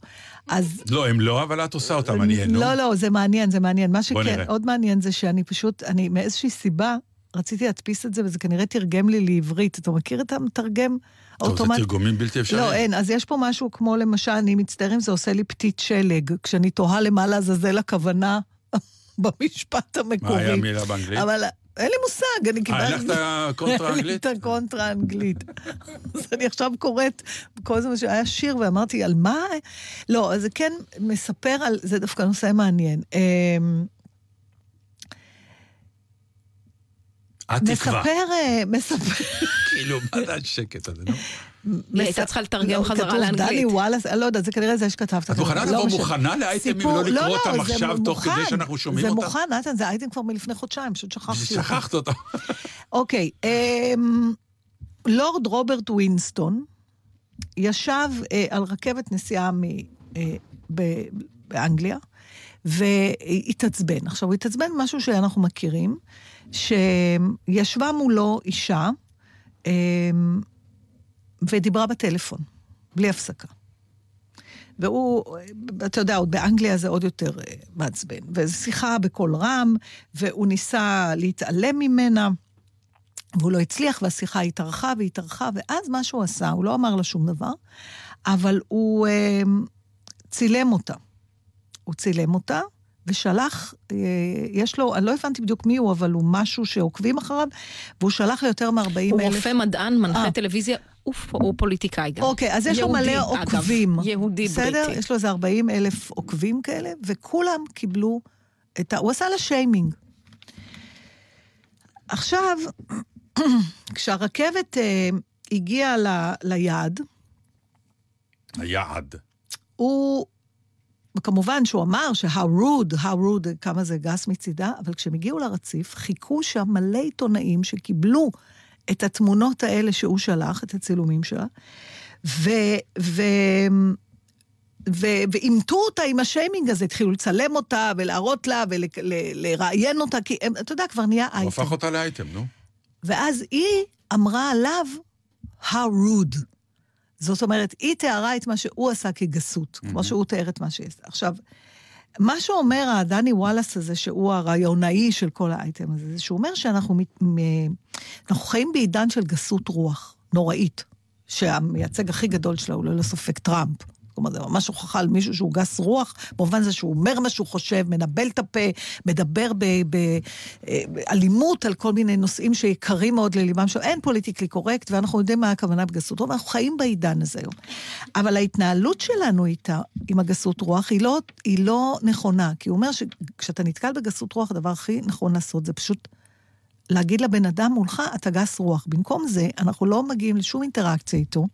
לא, הם לא, אבל את עושה אותם, מעניין. לא, לא, זה מעניין, זה מעניין. מה שכן, עוד מעניין זה שאני פשוט, אני מאיזושהי סיבה, רציתי להדפיס את זה, וזה כנראה תרגם לי לעברית. אתה מכיר את המתרגם? טוב, זה תרגומים בלתי אפשרי. לא, אין. אז יש פה משהו כמו, למשל, אני מצטער אם זה עושה לי פתית שלג, כשאני תוהה למה לעזאזל הכוונה במשפט המקורי. מה היה מילה באנגלית? אבל אין לי מושג, אני קיבלתי... הלכת קונטרה אנגלית? הלכת קונטרה אנגלית. אז אני עכשיו קוראת, כל זה מה שהיה שיר, ואמרתי, על מה? לא, אז זה כן מספר על... זה דווקא נושא מעניין. מספר, מספר... כאילו, מה זה השקט הזה, נו? היא הייתה צריכה לתרגם חזרה לאנגלית. כתוב דני וואלס, לא יודע, זה כנראה זה שכתבת. את מוכנה לבוא מוכנה לאייטמים ולא לקרוא אותם עכשיו, תוך כדי שאנחנו שומעים אותם? זה מוכן, נתן, זה אייטם כבר מלפני חודשיים, פשוט שכחתי. שכחת אותם. אוקיי, לורד רוברט ווינסטון ישב על רכבת נסיעה באנגליה, והתעצבן. עכשיו, הוא התעצבן משהו שאנחנו מכירים, שישבה מולו אישה, ודיברה בטלפון, בלי הפסקה. והוא, אתה יודע, עוד באנגליה זה עוד יותר מעצבן, וזו שיחה בכל רם, והוא ניסה להתעלם ממנה, והוא לא הצליח, והשיחה התארכה והתארכה, ואז מה שהוא עשה, הוא לא אמר לה שום דבר, אבל הוא צילם אותה. הוא צילם אותה, ושלח, יש לו, אני לא הבנתי בדיוק מי הוא, אבל הוא משהו שעוקבים אחריו, והוא שלח ליותר מ-ארבעים אלף. הוא רופא מדען, מנחה טלוויזיה, הוא פוליטיקאי גם. אוקיי, אז יש לו מלא עוקבים. יהודי בריטי. יש לו איזה ארבעים אלף עוקבים כאלה, וכולם קיבלו את ה... הוא עשה לה שיימינג. עכשיו, כשהרכבת הגיעה ליעד, היעד. הוא... וכמובן שהוא אמר שה rude, how rude, כמה זה גס מצידה, אבל כשהם הגיעו לרציף, חיכו שם מלא עיתונאים שקיבלו את התמונות האלה שהוא שלח, את הצילומים שלה, ואימתו אותה עם השיימינג הזה, התחילו לצלם אותה ולהראות לה ולראיין אותה, כי אתה יודע, כבר נהיה אייטם. הופך אותה לאייטם, נו. ואז היא אמרה עליו, how rude. זאת אומרת, היא תיארה את מה שהוא עשה כגסות, mm-hmm. כמו שהוא תיאר את מה שיש. עכשיו, מה שאומר הדני וואלס הזה, שהוא הרעיונאי של כל האייטם הזה, זה שהוא אומר שאנחנו מ... אנחנו חיים בעידן של גסות רוח, נוראית, שהמייצג הכי גדול שלה הוא לא לספק טראמפ. כלומר, זה ממש הוכחה על מישהו שהוא גס רוח, במובן זה שהוא אומר מה שהוא חושב, מנבל את הפה, מדבר באלימות על כל מיני נושאים שיקרים מאוד לליבם, שאין פוליטיקלי קורקט, ואנחנו יודעים מה הכוונה בגסות רוח, אנחנו חיים בעידן הזה היום. אבל ההתנהלות שלנו איתה, עם הגסות רוח, היא לא, היא לא נכונה, כי הוא אומר שכשאתה נתקל בגסות רוח, הדבר הכי נכון לעשות, זה פשוט להגיד לבן אדם מולך, אתה גס רוח. במקום זה, אנחנו לא מגיעים לשום אינטראקציה איתו,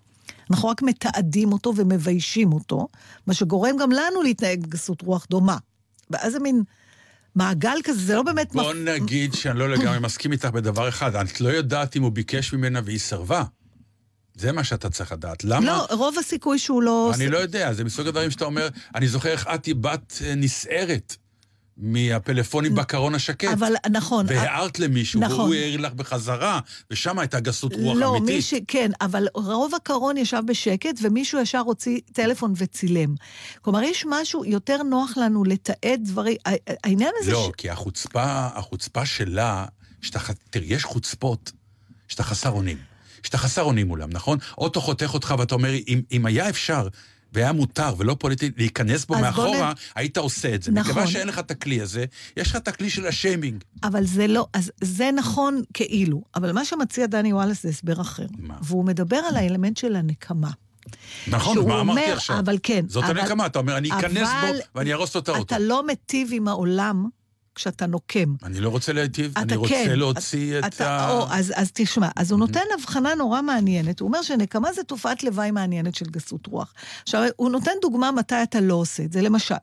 אנחנו רק מתעדים אותו ומביישים אותו, מה שגורם גם לנו להתנהג גסות רוח דומה. ואז זה מין מעגל כזה, זה לא באמת... בוא מפ... נגיד שאני לא לגמרי מסכים איתך בדבר אחד, את לא יודעת אם הוא ביקש ממנה והיא סרבה. זה מה שאתה צריך לדעת. למה? לא, רוב הסיכוי שהוא לא... אני לא יודע, זה מסוג הדברים שאתה אומר, אני זוכר איך את היא בת נסערת. מהפלאפונים בקרון השקט. אבל נכון. והערת למישהו, נכון. והוא העיר לך בחזרה, ושם הייתה גסות רוח לא, אמיתית. מישהו, כן, אבל רוב הקרון ישב בשקט, ומישהו ישר הוציא טלפון וצילם. כלומר, יש משהו יותר נוח לנו לתעד דברים, העניין הזה... לא, ש... כי החוצפה, החוצפה שלה, שאתה, תראי, יש חוצפות שאתה חסר עונים. שאתה חסר עונים מולם, נכון? אוטו חותך אותך, ואתה אומר, אם, אם היה אפשר... והיה מותר ולא פוליטי, להיכנס בו מאחורה, היית עושה את זה. מכיוון שאין לך את הכלי הזה, יש לך את הכלי של השיימינג. אבל זה לא, אז זה נכון כאילו, אבל מה שמציע דני וואלס זה הסבר אחר, והוא מדבר על האלמנט של הנקמה. נכון, מה אמרתי עכשיו? אבל כן. זאת הנקמה, אתה אומר, אני אכנס בו ואני ארוס אותה אותו. אתה לא מטיב עם העולם כשאתה נוקם. אני לא רוצה להטיב, אני רוצה להוציא את ה... אז תשמע, אז הוא נותן הבחנה נורא מעניינת, הוא אומר שנקמה זה תופעת לוואי מעניינת של גסות רוח. עכשיו, הוא נותן דוגמה מתי אתה לא עושה את זה, למשל,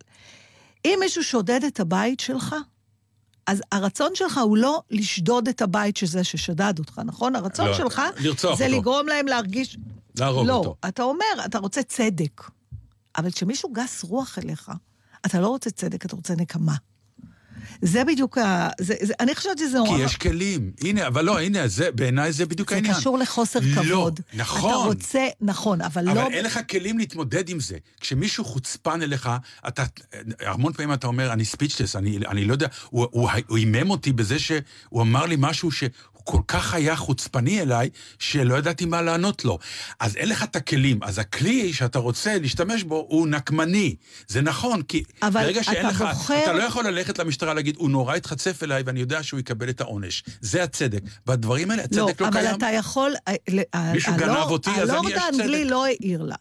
אם מישהו שודד את הבית שלך, אז הרצון שלך הוא לא לשדוד את הבית שזה ששדד אותך, נכון? הרצון לא, שלך זה אותו. לגרום להם להרגיש... להרוג לא, אותו. אתה אומר, אתה רוצה צדק. אבל כשמישהו גס רוח אליך, אתה לא רוצה צדק, אתה רוצה נקמה. זה בדיוק ה... זה, זה, אני חושבת שזה... כי יש כלים. הנה, אבל לא, הנה, זה, בעיניי זה בדיוק העניין. זה קשור לחוסר כבוד. לא, נכון. אתה רוצה, נכון, אבל, אבל לא... אבל אין לך כלים להתמודד עם זה. כשמישהו חוצפן אליך, אתה, המון פעמים אתה אומר, אני ספיצ'לס, אני, אני לא יודע, הוא, הוא, הוא אימם אותי בזה שהוא אמר לי משהו ש... כל כך היה חוצפני אליי, שלא ידעתי מה לענות לו. אז אין לך את הכלים, אז הכלי שאתה רוצה להשתמש בו, הוא נקמני. זה נכון, כי ברגע שאין לך, בוחר... אתה לא יכול ללכת למשטרה להגיד, הוא נורא התחצף אליי, ואני יודע שהוא יקבל את העונש. זה הצדק. בדברים האלה, הצדק לא, לא קיים. לא, אבל אתה יכול... מישהו הלור, גנב אותי, אז אני יש צדק. הלורד האנגלי לא העיר לה.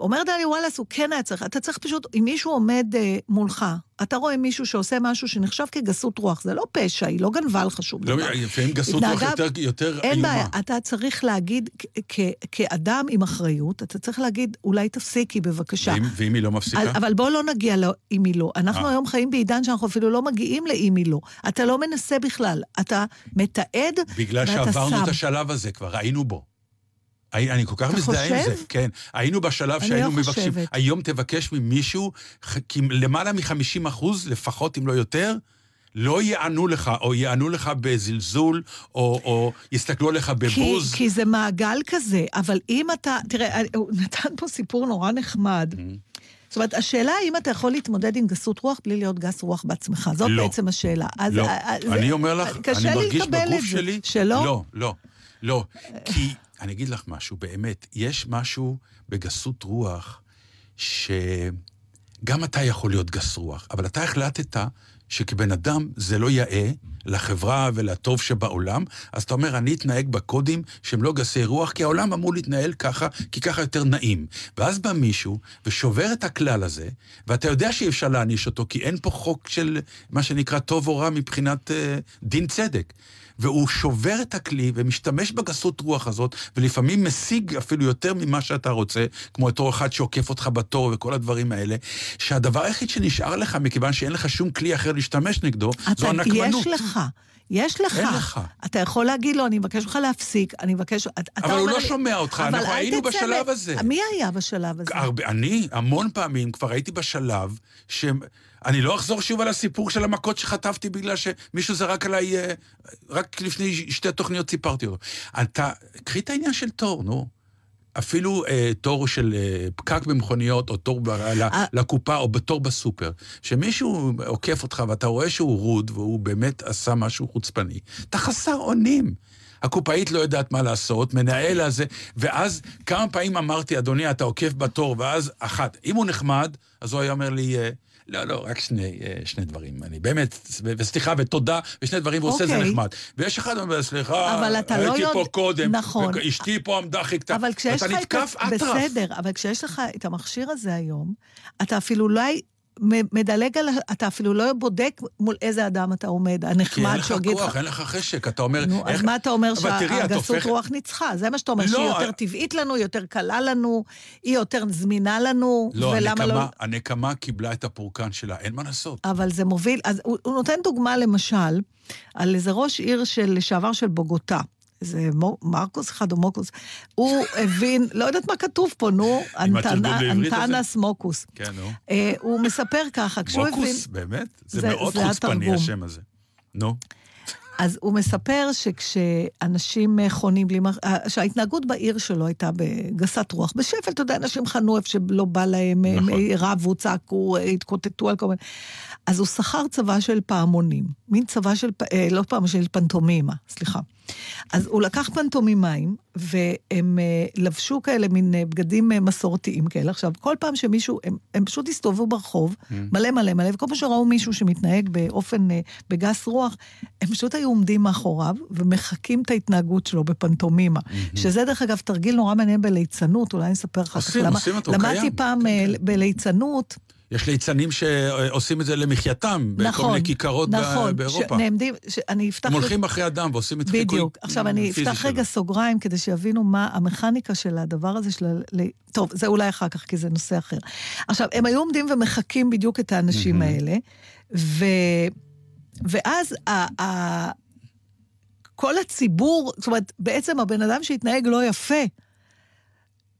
אומר דני וואלס, הוא כן היה צריך, אתה צריך פשוט, אם מישהו עומד אה, מולך, אתה רואה מישהו שעושה משהו שנחשב כגסות רוח, זה לא פשע, היא לא גנבה לך שום דבר. לא, לפעמים גסות רוח יותר, יותר אין איומה. אין בעיה, אתה צריך להגיד, כ- כ- כאדם עם אחריות, אתה צריך להגיד, אולי תפסיקי בבקשה. ואם, ואם היא לא מפסיקה? אז, אבל בואו לא נגיע לאם היא לא. אנחנו 아. היום חיים בעידן שאנחנו אפילו לא מגיעים לאם היא לא. אתה לא מנסה בכלל, אתה מתעד ואתה שם. בגלל שעברנו את השלב הזה כבר, ראינו בו. אני כל כך מזדהה עם זה, כן. היינו בשלב שהיינו מבקשים, היום תבקש ממישהו, למעלה מ-חמישים אחוז, לפחות אם לא יותר, לא יענו לך, או יענו לך בזלזול, או, או יסתכלו לך בבוז. כי, כי זה מעגל כזה, אבל אם אתה, תראה, הוא נתן פה סיפור נורא נחמד, זאת אומרת, השאלה האם אתה יכול להתמודד עם גסות רוח, בלי להיות גס רוח בעצמך, זאת לא. בעצם השאלה. אז, לא, אז, אני אומר לך, אני מרגיש בגוף שלי, שלא? לא, לא, לא, כי... אני אגיד לך משהו, באמת, יש משהו בגסות רוח, שגם אתה יכול להיות גס רוח, אבל אתה החלטת שכבן אדם זה לא יאה לחברה ולטוב שבעולם, אז אתה אומר, אני אתנהג בקודים שהם לא גסי רוח, כי העולם אמור להתנהל ככה, כי ככה יותר נעים. ואז בא מישהו ושובר את הכלל הזה, ואתה יודע שאי אפשר להניש אותו, כי אין פה חוק של מה שנקרא טוב או רע מבחינת אה, דין צדק. והוא שובר את הכלי ומשתמש בגסות רוח הזאת, ולפעמים משיג אפילו יותר ממה שאתה רוצה, כמו אותו אחד שעוקף אותך בתור וכל הדברים האלה, שהדבר היחיד שנשאר לך, מכיוון שאין לך שום כלי אחר להשתמש נגדו, זו הנקמנות. יש לך, יש לך. אין לך. אתה יכול להגיד לו, אני מבקש לך להפסיק, אני מבקש... אבל הוא לא שומע אותך, אנחנו היינו בשלב הזה. מי היה בשלב הזה? אני המון פעמים כבר הייתי בשלב שהם... אני לא אחזור שוב על הסיפור של המכות שחטפתי בגלל שמישהו זרק עליי, רק לפני שתי תוכניות סיפרתי אותו. אתה, קחי את העניין של תור, נו. אפילו אה, תור של אה, פקק במכוניות, או תור ב, 아... לקופה, או בתור בסופר. שמישהו עוקף אותך, ואתה רואה שהוא רוד, והוא באמת עשה משהו חוצפני. אתה חסר עונים. הקופאית לא יודעת מה לעשות, מנהל הזה, ואז כמה פעמים אמרתי, אדוני, אתה עוקף בתור, ואז אחת. אם הוא נחמד, אז הוא היה אומר לי... לא, לא, רק שני, שני דברים. אני באמת, וסליחה ותודה, ושני דברים, ועושה זה נחמד. ויש אחד אומר, סליחה, הייתי פה קודם, אשתי פה עמדה חיכתה, אתה נתקף עטרף. בסדר, אבל כשיש לך את המכשיר הזה היום, אתה אפילו אולי מדלג על, אתה אפילו לא בודק מול איזה אדם אתה עומד, הנחמד שגיד לך. כי אין לך כוח, אין לך חשק, אתה אומר... נו, אז מה אתה אומר שהגסות רוח ניצחה? זה מה שאתה אומר, שהיא יותר טבעית לנו, יותר קלה לנו, היא יותר זמינה לנו, ולמה לא... לא, הנקמה קיבלה את הפורקן שלה, אין מה לעשות. אבל זה מוביל, אז הוא נותן דוגמה למשל, על איזה ראש עיר לשעבר של בוגוטה, זה מרקוס אחד או מוקוס, הוא הבין, לא יודעת מה כתוב פה, נו, אנטנס מוקוס. הוא מספר ככה, כשהוא הבין... מוקוס, באמת? זה מאוד חוצפני השם הזה. נו. אז הוא מספר שכשאנשים חונים, שההתנהגות בעיר שלו הייתה בגסת רוח, בשפל, אתה יודע, אנשים חנו איפה שלא בא להם, רבו, צעקו, התקוטטו על כל מיני. אז הוא שכר צבא של פעמונים, מין צבא של, לא פעם, של פנטומימה, סליחה. אז הוא לקח פנטומימיים, והם לבשו כאלה מין בגדים מסורתיים כאלה. עכשיו, כל פעם שמישהו, הם, הם פשוט הסתובבו ברחוב, מלא מלא מלא, וכל פעם שראו מישהו שמתנהג באופן, בגס רוח, הם פשוט היו עומדים מאחוריו, ומחכים את ההתנהגות שלו בפנטומימה. שזה דרך אגב תרגיל נורא מעניין בליצנות, אולי אני אספר לך. עושים, עושים אותו, קיים. למדתי פעם בליצנות, יש ליצנים שעושים את זה למחייתם, נכון, בכל מיני כיכרות נכון, באירופה. נעמדים, שאני אפתח... הם הולכים אחרי אדם ועושים את חיקוי. בדיוק. עכשיו אני אפתח רגע סוגריים, כדי שיבינו מה המכניקה של הדבר הזה, של... טוב, זה אולי אחר כך, כי זה נושא אחר. עכשיו, הם היו עומדים ומחכים בדיוק את האנשים האלה, ו... ואז ה... ה... כל הציבור, זאת אומרת, בעצם הבן אדם שהתנהג לא יפה,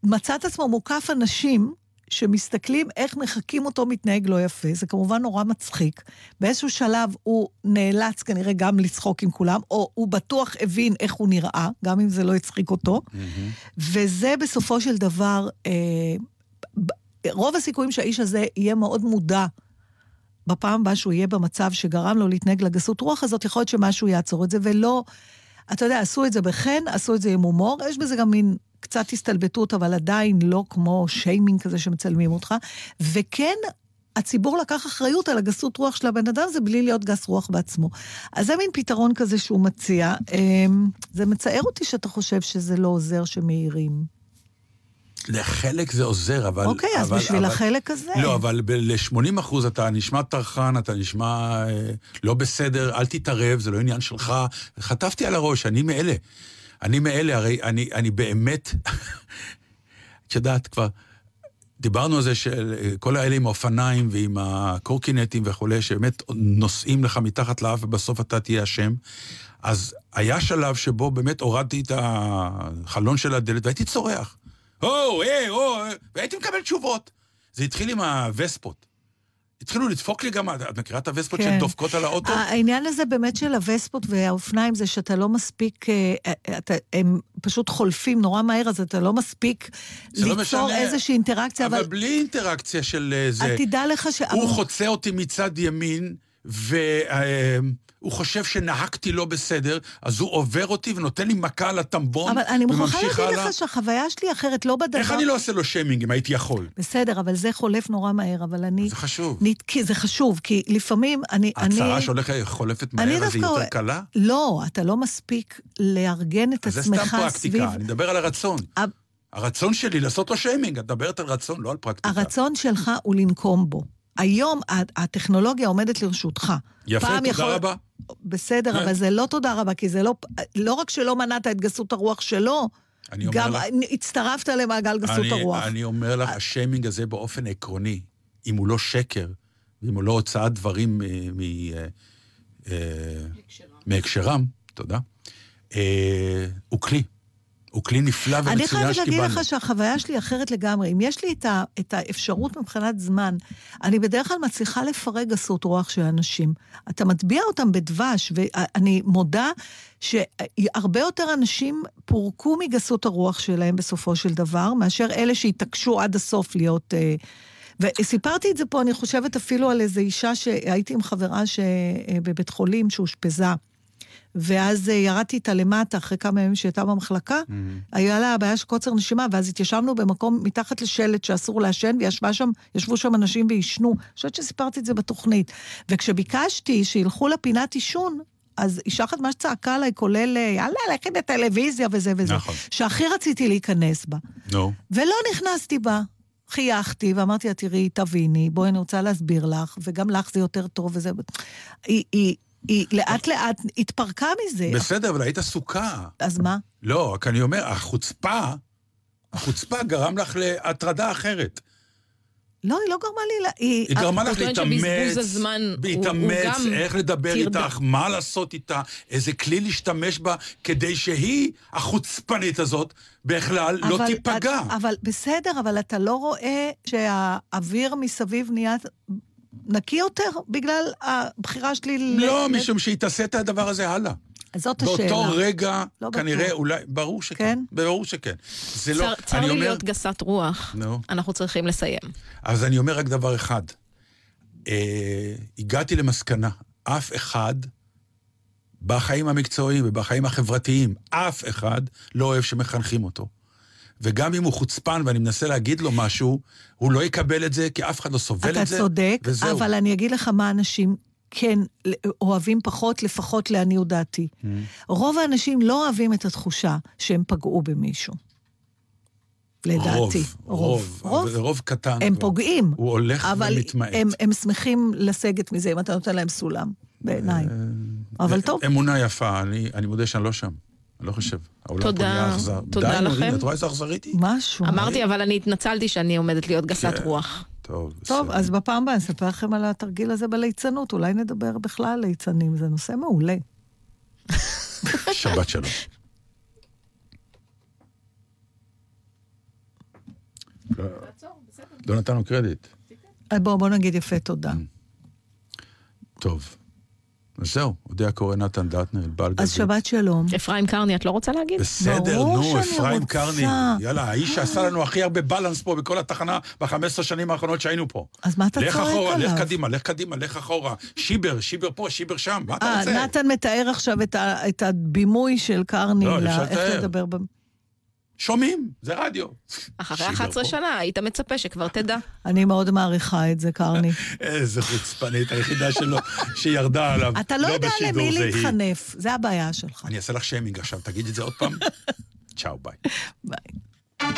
מצא את עצמו מוקף אנשים, שמסתכלים איך מחכים אותו מתנהג לא יפה, זה כמובן נורא מצחיק, באיזשהו שלב הוא נאלץ כנראה גם לצחוק עם כולם, או הוא בטוח הבין איך הוא נראה, גם אם זה לא יצחיק אותו, וזה בסופו של דבר, רוב הסיכויים שהאיש הזה יהיה מאוד מודע, בפעם הבאה שהוא יהיה במצב שגרם לו להתנהג לגסות רוח הזאת, יכול להיות שמשהו יעצור את זה, ולא, אתה יודע, עשו את זה בחן, עשו את זה עם הומור, יש בזה גם מין, קצת הסתלבטות, אבל עדיין לא כמו שיימינג כזה שמצלמים אותך, וכן, הציבור לקח אחריות על הגסות רוח של הבן אדם, זה בלי להיות גס רוח בעצמו. אז זה מין פתרון כזה שהוא מציע, זה מצער אותי שאתה חושב שזה לא עוזר שמהירים. לחלק זה עוזר, אבל... אוקיי, אז בשביל החלק הזה... לא, אבל ל-שמונים אחוז אתה נשמע תרחן, אתה נשמע לא בסדר, אל תתערב, זה לא עניין שלך, חטפתי על הראש, אני מאלה. אני מאלה, הרי אני, אני באמת, את יודעת כבר, דיברנו על זה שכל האלה עם האופניים ועם הקורקינטים וכולי, שבאמת נוסעים לך מתחת לאף ובסוף אתה תהיה השם, אז היה שלב שבו באמת הורדתי את החלון של הדלת והייתי צורח. או, אה, או, והייתי מקבל תשובות. זה התחיל עם הווספות. התחילו לדפוק לי גם, את מכירה את הווספות כן. שדופקות על האוטו? העניין הזה באמת של הווספות והאופניים זה שאתה לא מספיק, אתה, הם פשוט חולפים נורא מהר, אז אתה לא מספיק ליצור לא איזושהי אינטראקציה. אבל, אבל בלי אינטראקציה של זה. תדע לך ש... הוא חוצה אותי מצד ימין, והוא חושב שנהגתי לא בסדר, אז הוא עובר אותי ונותן לי מכה על הטמבון. אבל אני מוכרחה להגיד לך שהחוויה שלי אחרת, לא בדבר... איך אני לא עושה לו שיימינג אם הייתי יכול? בסדר, אבל זה חולף נורא מהר, אבל אני... זה חשוב. זה חשוב, כי לפעמים אני... הצהרה שהולך חולפת מהר, אז היא יותר קלה? לא, אתה לא מספיק לארגן את עצמך סביב... אז זה סתם פרקטיקה, אני מדבר על הרצון. הרצון שלי לעשות לו שיימינג, את דברת על רצון, לא על פרקטיקה. הרצון שלך הוא לנקום בו. היום הטכנולוגיה עומדת לרשותך. יפה, תודה יכול... רבה. בסדר, yeah. אבל זה לא תודה רבה, כי זה לא... לא רק שלא מנעת את גסות הרוח שלו, גם לך... הצטרפת למעגל גסות אני, הרוח. אני אומר לך, השיימינג הזה באופן עקרוני, אם הוא לא שקר, אם הוא לא הוצאת דברים מהקשרם, תודה, הוא כלי. הוא כלי נפלא ומצוין שקיבלנו. אני חייבת להגיד לך שהחוויה שלי אחרת לגמרי. אם יש לי את, ה, את האפשרות מבחינת זמן, אני בדרך כלל מצליחה לפרק גסות רוח של אנשים. אתה מטביע אותם בדבש, ואני מודה שהרבה יותר אנשים פורקו מגסות הרוח שלהם בסופו של דבר, מאשר אלה שהתעקשו עד הסוף להיות... וסיפרתי את זה פה, אני חושבת אפילו על איזו אישה שהייתי עם חברה בבית חולים שהושפזה, ואז ירדתי איתה למטה, אחרי כמה ימים שהייתה במחלקה, היה לה הבעיה של קוצר נשימה, ואז התיישבנו במקום מתחת לשלט שאסור לעשן, וישבו שם אנשים וישנו. אני חושבת שסיפרתי את זה בתוכנית. וכשביקשתי שילכו לפינת עישון, אז אישה אחת מה שצעקה עליי, כולל, יאללה, לכי בטלוויזיה וזה וזה, שהכי רציתי להיכנס בה. ולא נכנסתי בה. חייכתי ואמרתי, תראי, תביני, בואי אני רוצה להסביר לך, וגם לך זה יותר טוב וזה... היא לאט לאט התפרקה מזה. בסדר, אבל היית עסוקה. אז מה? לא, כי אני אומר, החוצפה, החוצפה גרם לך להטרדה אחרת. לא, היא לא גרמה לי... היא גרמה לך להתאמץ, להתאמץ, איך לדבר איתך, מה לעשות איתה, איזה כלי להשתמש בה, כדי שהיא, החוצפנית הזאת, בכלל לא תיפגע. אבל בסדר, אבל אתה לא רואה שהאוויר מסביב נהיה... נקי יותר, בגלל הבחירה שלי... לא, משום שהיא תעשה את הדבר הזה הלאה. זאת השאלה. באותו רגע, כנראה, אולי, ברור שכן. ברור שכן. צר לי להיות גסת רוח. אנחנו צריכים לסיים. אז אני אומר רק דבר אחד. הגעתי למסקנה. אף אחד בחיים המקצועיים ובחיים החברתיים, אף אחד לא אוהב שמחנכים אותו. וגם אם הוא חוצפן ואני מנסה להגיד לו משהו, הוא לא יקבל את זה, כי אף אחד לא סובל את זה. אתה צודק, אבל אני אגיד לך מה אנשים כן אוהבים פחות, לפחות לעניות דעתי. רוב האנשים לא אוהבים את התחושה שהם פגעו במישהו. לדעתי. רוב, רוב. זה רוב קטן. הם פוגעים. הוא הולך ומתמעט. אבל הם שמחים לסגת מזה, אם אתה נותן להם סולם, בעיניים. אבל טוב. אמונה יפה, אני מודה שאני לא שם. אני לא חושב. תודה, תודה לכם. את רואה איזה אכזריתי? משהו. אמרתי, אבל אני התנצלתי שאני עומדת להיות גסת רוח. טוב, טוב, אז בפעם הבאה, נספר לכם על התרגיל הזה בליצנות, אולי נדבר בכלל על ליצנים, זה נושא מעולה. שבת שלום. לא נתנו קרדיט. בואו נגיד יפה תודה. טוב. אז זהו, הודיע קורא נתן דטנר, בעל גזית. אז שבת שלום. אפרים קרני, את לא רוצה להגיד? בסדר, נו, אפרים קרני. יאללה, האיש שעשה לנו הכי הרבה בלנס פה, בכל התחנה, ב-חמש עשרה שנים האחרונות שהיינו פה. אז מה אתה צריך עליו? לך קדימה, לך קדימה, לך אחורה. שיבר, שיבר פה, שיבר שם, מה אתה רוצה? נתן מתאר עכשיו את הבימוי של קרני. לא, אפשר לתאר. שומעים, זה רדיו. אחרי אחת עשרה שנה, היית מצפה שכבר תדע. אני מאוד מעריכה את זה, קרני. איזה חוצפנית, היחידה שלו שירדה עליו. אתה לא יודע למי להתחנף, זה הבעיה שלך. אני אעשה לך שיימינג עכשיו, תגיד את זה עוד פעם. צ'או, ביי. ביי.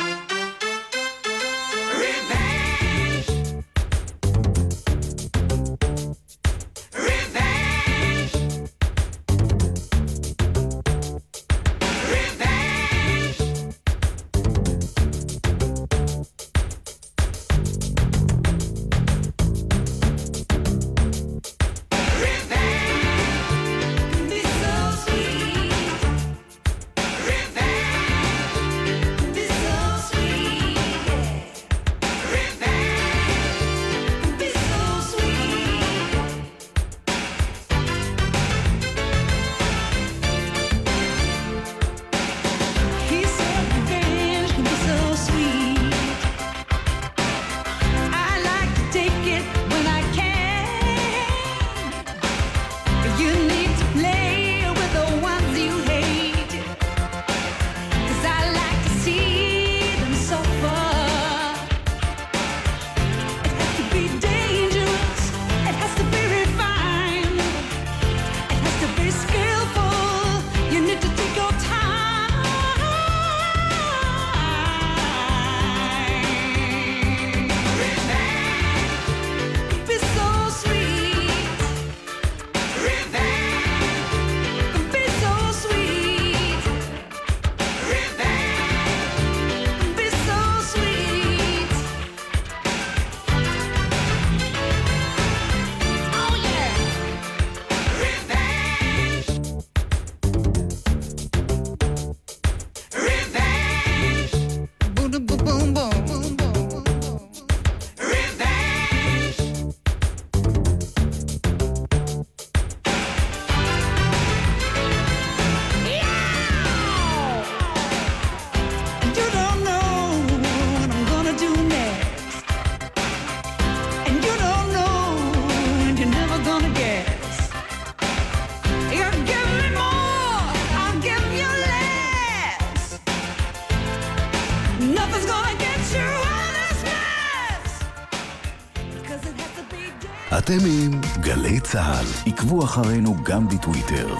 תמים גלי צהל, עקבו אחרינו גם בטוויטר.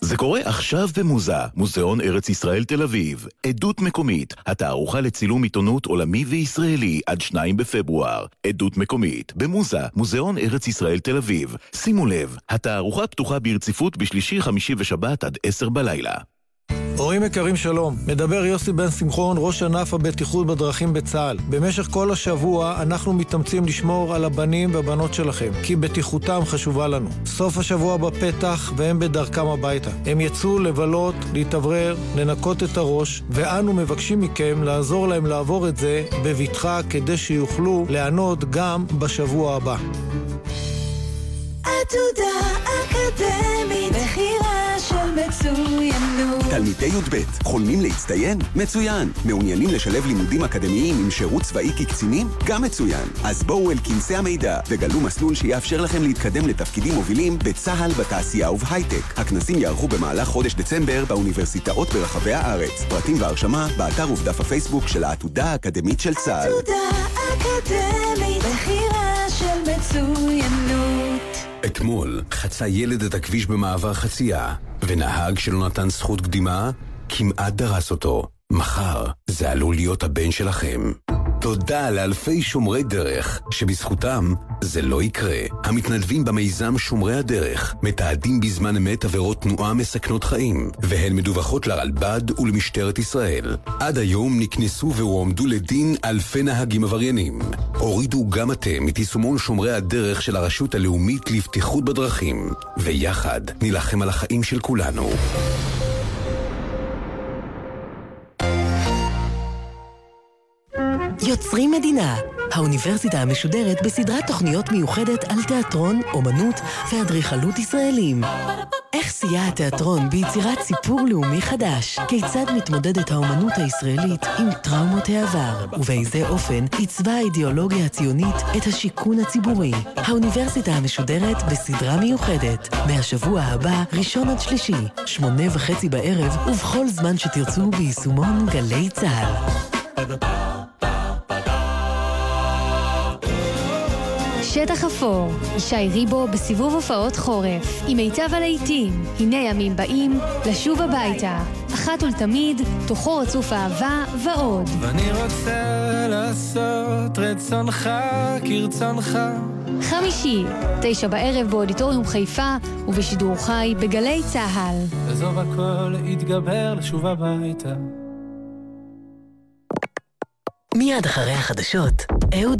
זה קורה עכשיו במוזה, מוזיאון ארץ ישראל תל אביב. עדות מקומית, התערוכה לצילום עיתונות עולמי וישראלי עד שניים בפברואר. עדות מקומית, במוזה, מוזיאון ארץ ישראל תל אביב. שימו לב, התערוכה פתוחה ברציפות בשלישי, חמישי ושבת עד עשר בלילה. הורים יקרים שלום, מדבר יוסי בן שמחון, ראש ענף הבטיחות בדרכים בצה"ל. במשך כל השבוע אנחנו מתאמצים לשמור על הבנים והבנות שלכם, כי בטיחותם חשובה לנו. סוף השבוע בפתח והם בדרכם הביתה. הם יצאו לבלות, להתאוורר, לנקות את הראש, ואנו מבקשים מכם לעזור להם לעבור את זה בבטחה כדי שיוכלו ליהנות גם בשבוע הבא. עתודה אקדמית, בחירה של מצוינות. תלמידי י"ב חולמים להצטיין? מצוין. מעוניינים לשלב לימודים אקדמיים עם שירות צבאי כקצינים? גם מצוין. אז בואו אל כנסי המידע וגלו מסלול שיאפשר לכם להתקדם לתפקידים מובילים בצהל, בתעשייה ובהייטק. הכנסים יערכו במהלך חודש דצמבר באוניברסיטאות ברחבי הארץ. פרטים והרשמה באתר ובדף הפייסבוק של העתודה האקדמית של צהל. עתודה אקדמית, בחירה של מצוינות. אתמול חצה ילד את הכביש במעבר חצייה, ונהג שלא נתן זכות קדימה כמעט דרס אותו. מחר זה עלול להיות הבן שלכם. תודה לאלפי שומרי דרך, שבזכותם זה לא יקרה. המתנדבים במיזם שומרי הדרך מתעדים בזמן אמת עבירות תנועה מסכנות חיים, והן מדווחות לרלב"ד ולמשטרת ישראל. עד היום נכנסו והועמדו לדין אלפי נהגים עבריינים. הורידו גם אתם מתיישומון שומרי הדרך של הרשות הלאומית לבטיחות בדרכים, ויחד נלחם על החיים של כולנו. יוצרים מדינה, האוניברסיטה המשודרת בסדרת תוכניות מיוחדת על תיאטרון, אומנות ואדריכלות ישראלים. איך סייע התיאטרון ביצירת סיפור לאומי חדש? כיצד מתמודדת האומנות הישראלית עם טראומות העבר? ובאיזה אופן עיצבה האידיאולוגיה הציונית את השיקון הציבורי? האוניברסיטה המשודרת בסדרה מיוחדת. מהשבוע הבא, ראשון עד שלישי, שמונה וחצי בערב, ובכל זמן שתרצו ביישומון גלי צהל. שטח אפור, ישי ריבו בסיבוב הופעות חורף, עם מיטב הלהיטים, הנה ימים באים, לשוב הביתה, אחת ולתמיד, תוכו רצוף אהבה ועוד. ואני רוצה לעשות רצונך כרצונך. חמישי, תשע בערב באודיטוריום חיפה, ובשידור חי בגלי צהל. עזוב הכל, התגבר, לשוב הביתה. מיד אחרי החדשות, אהוד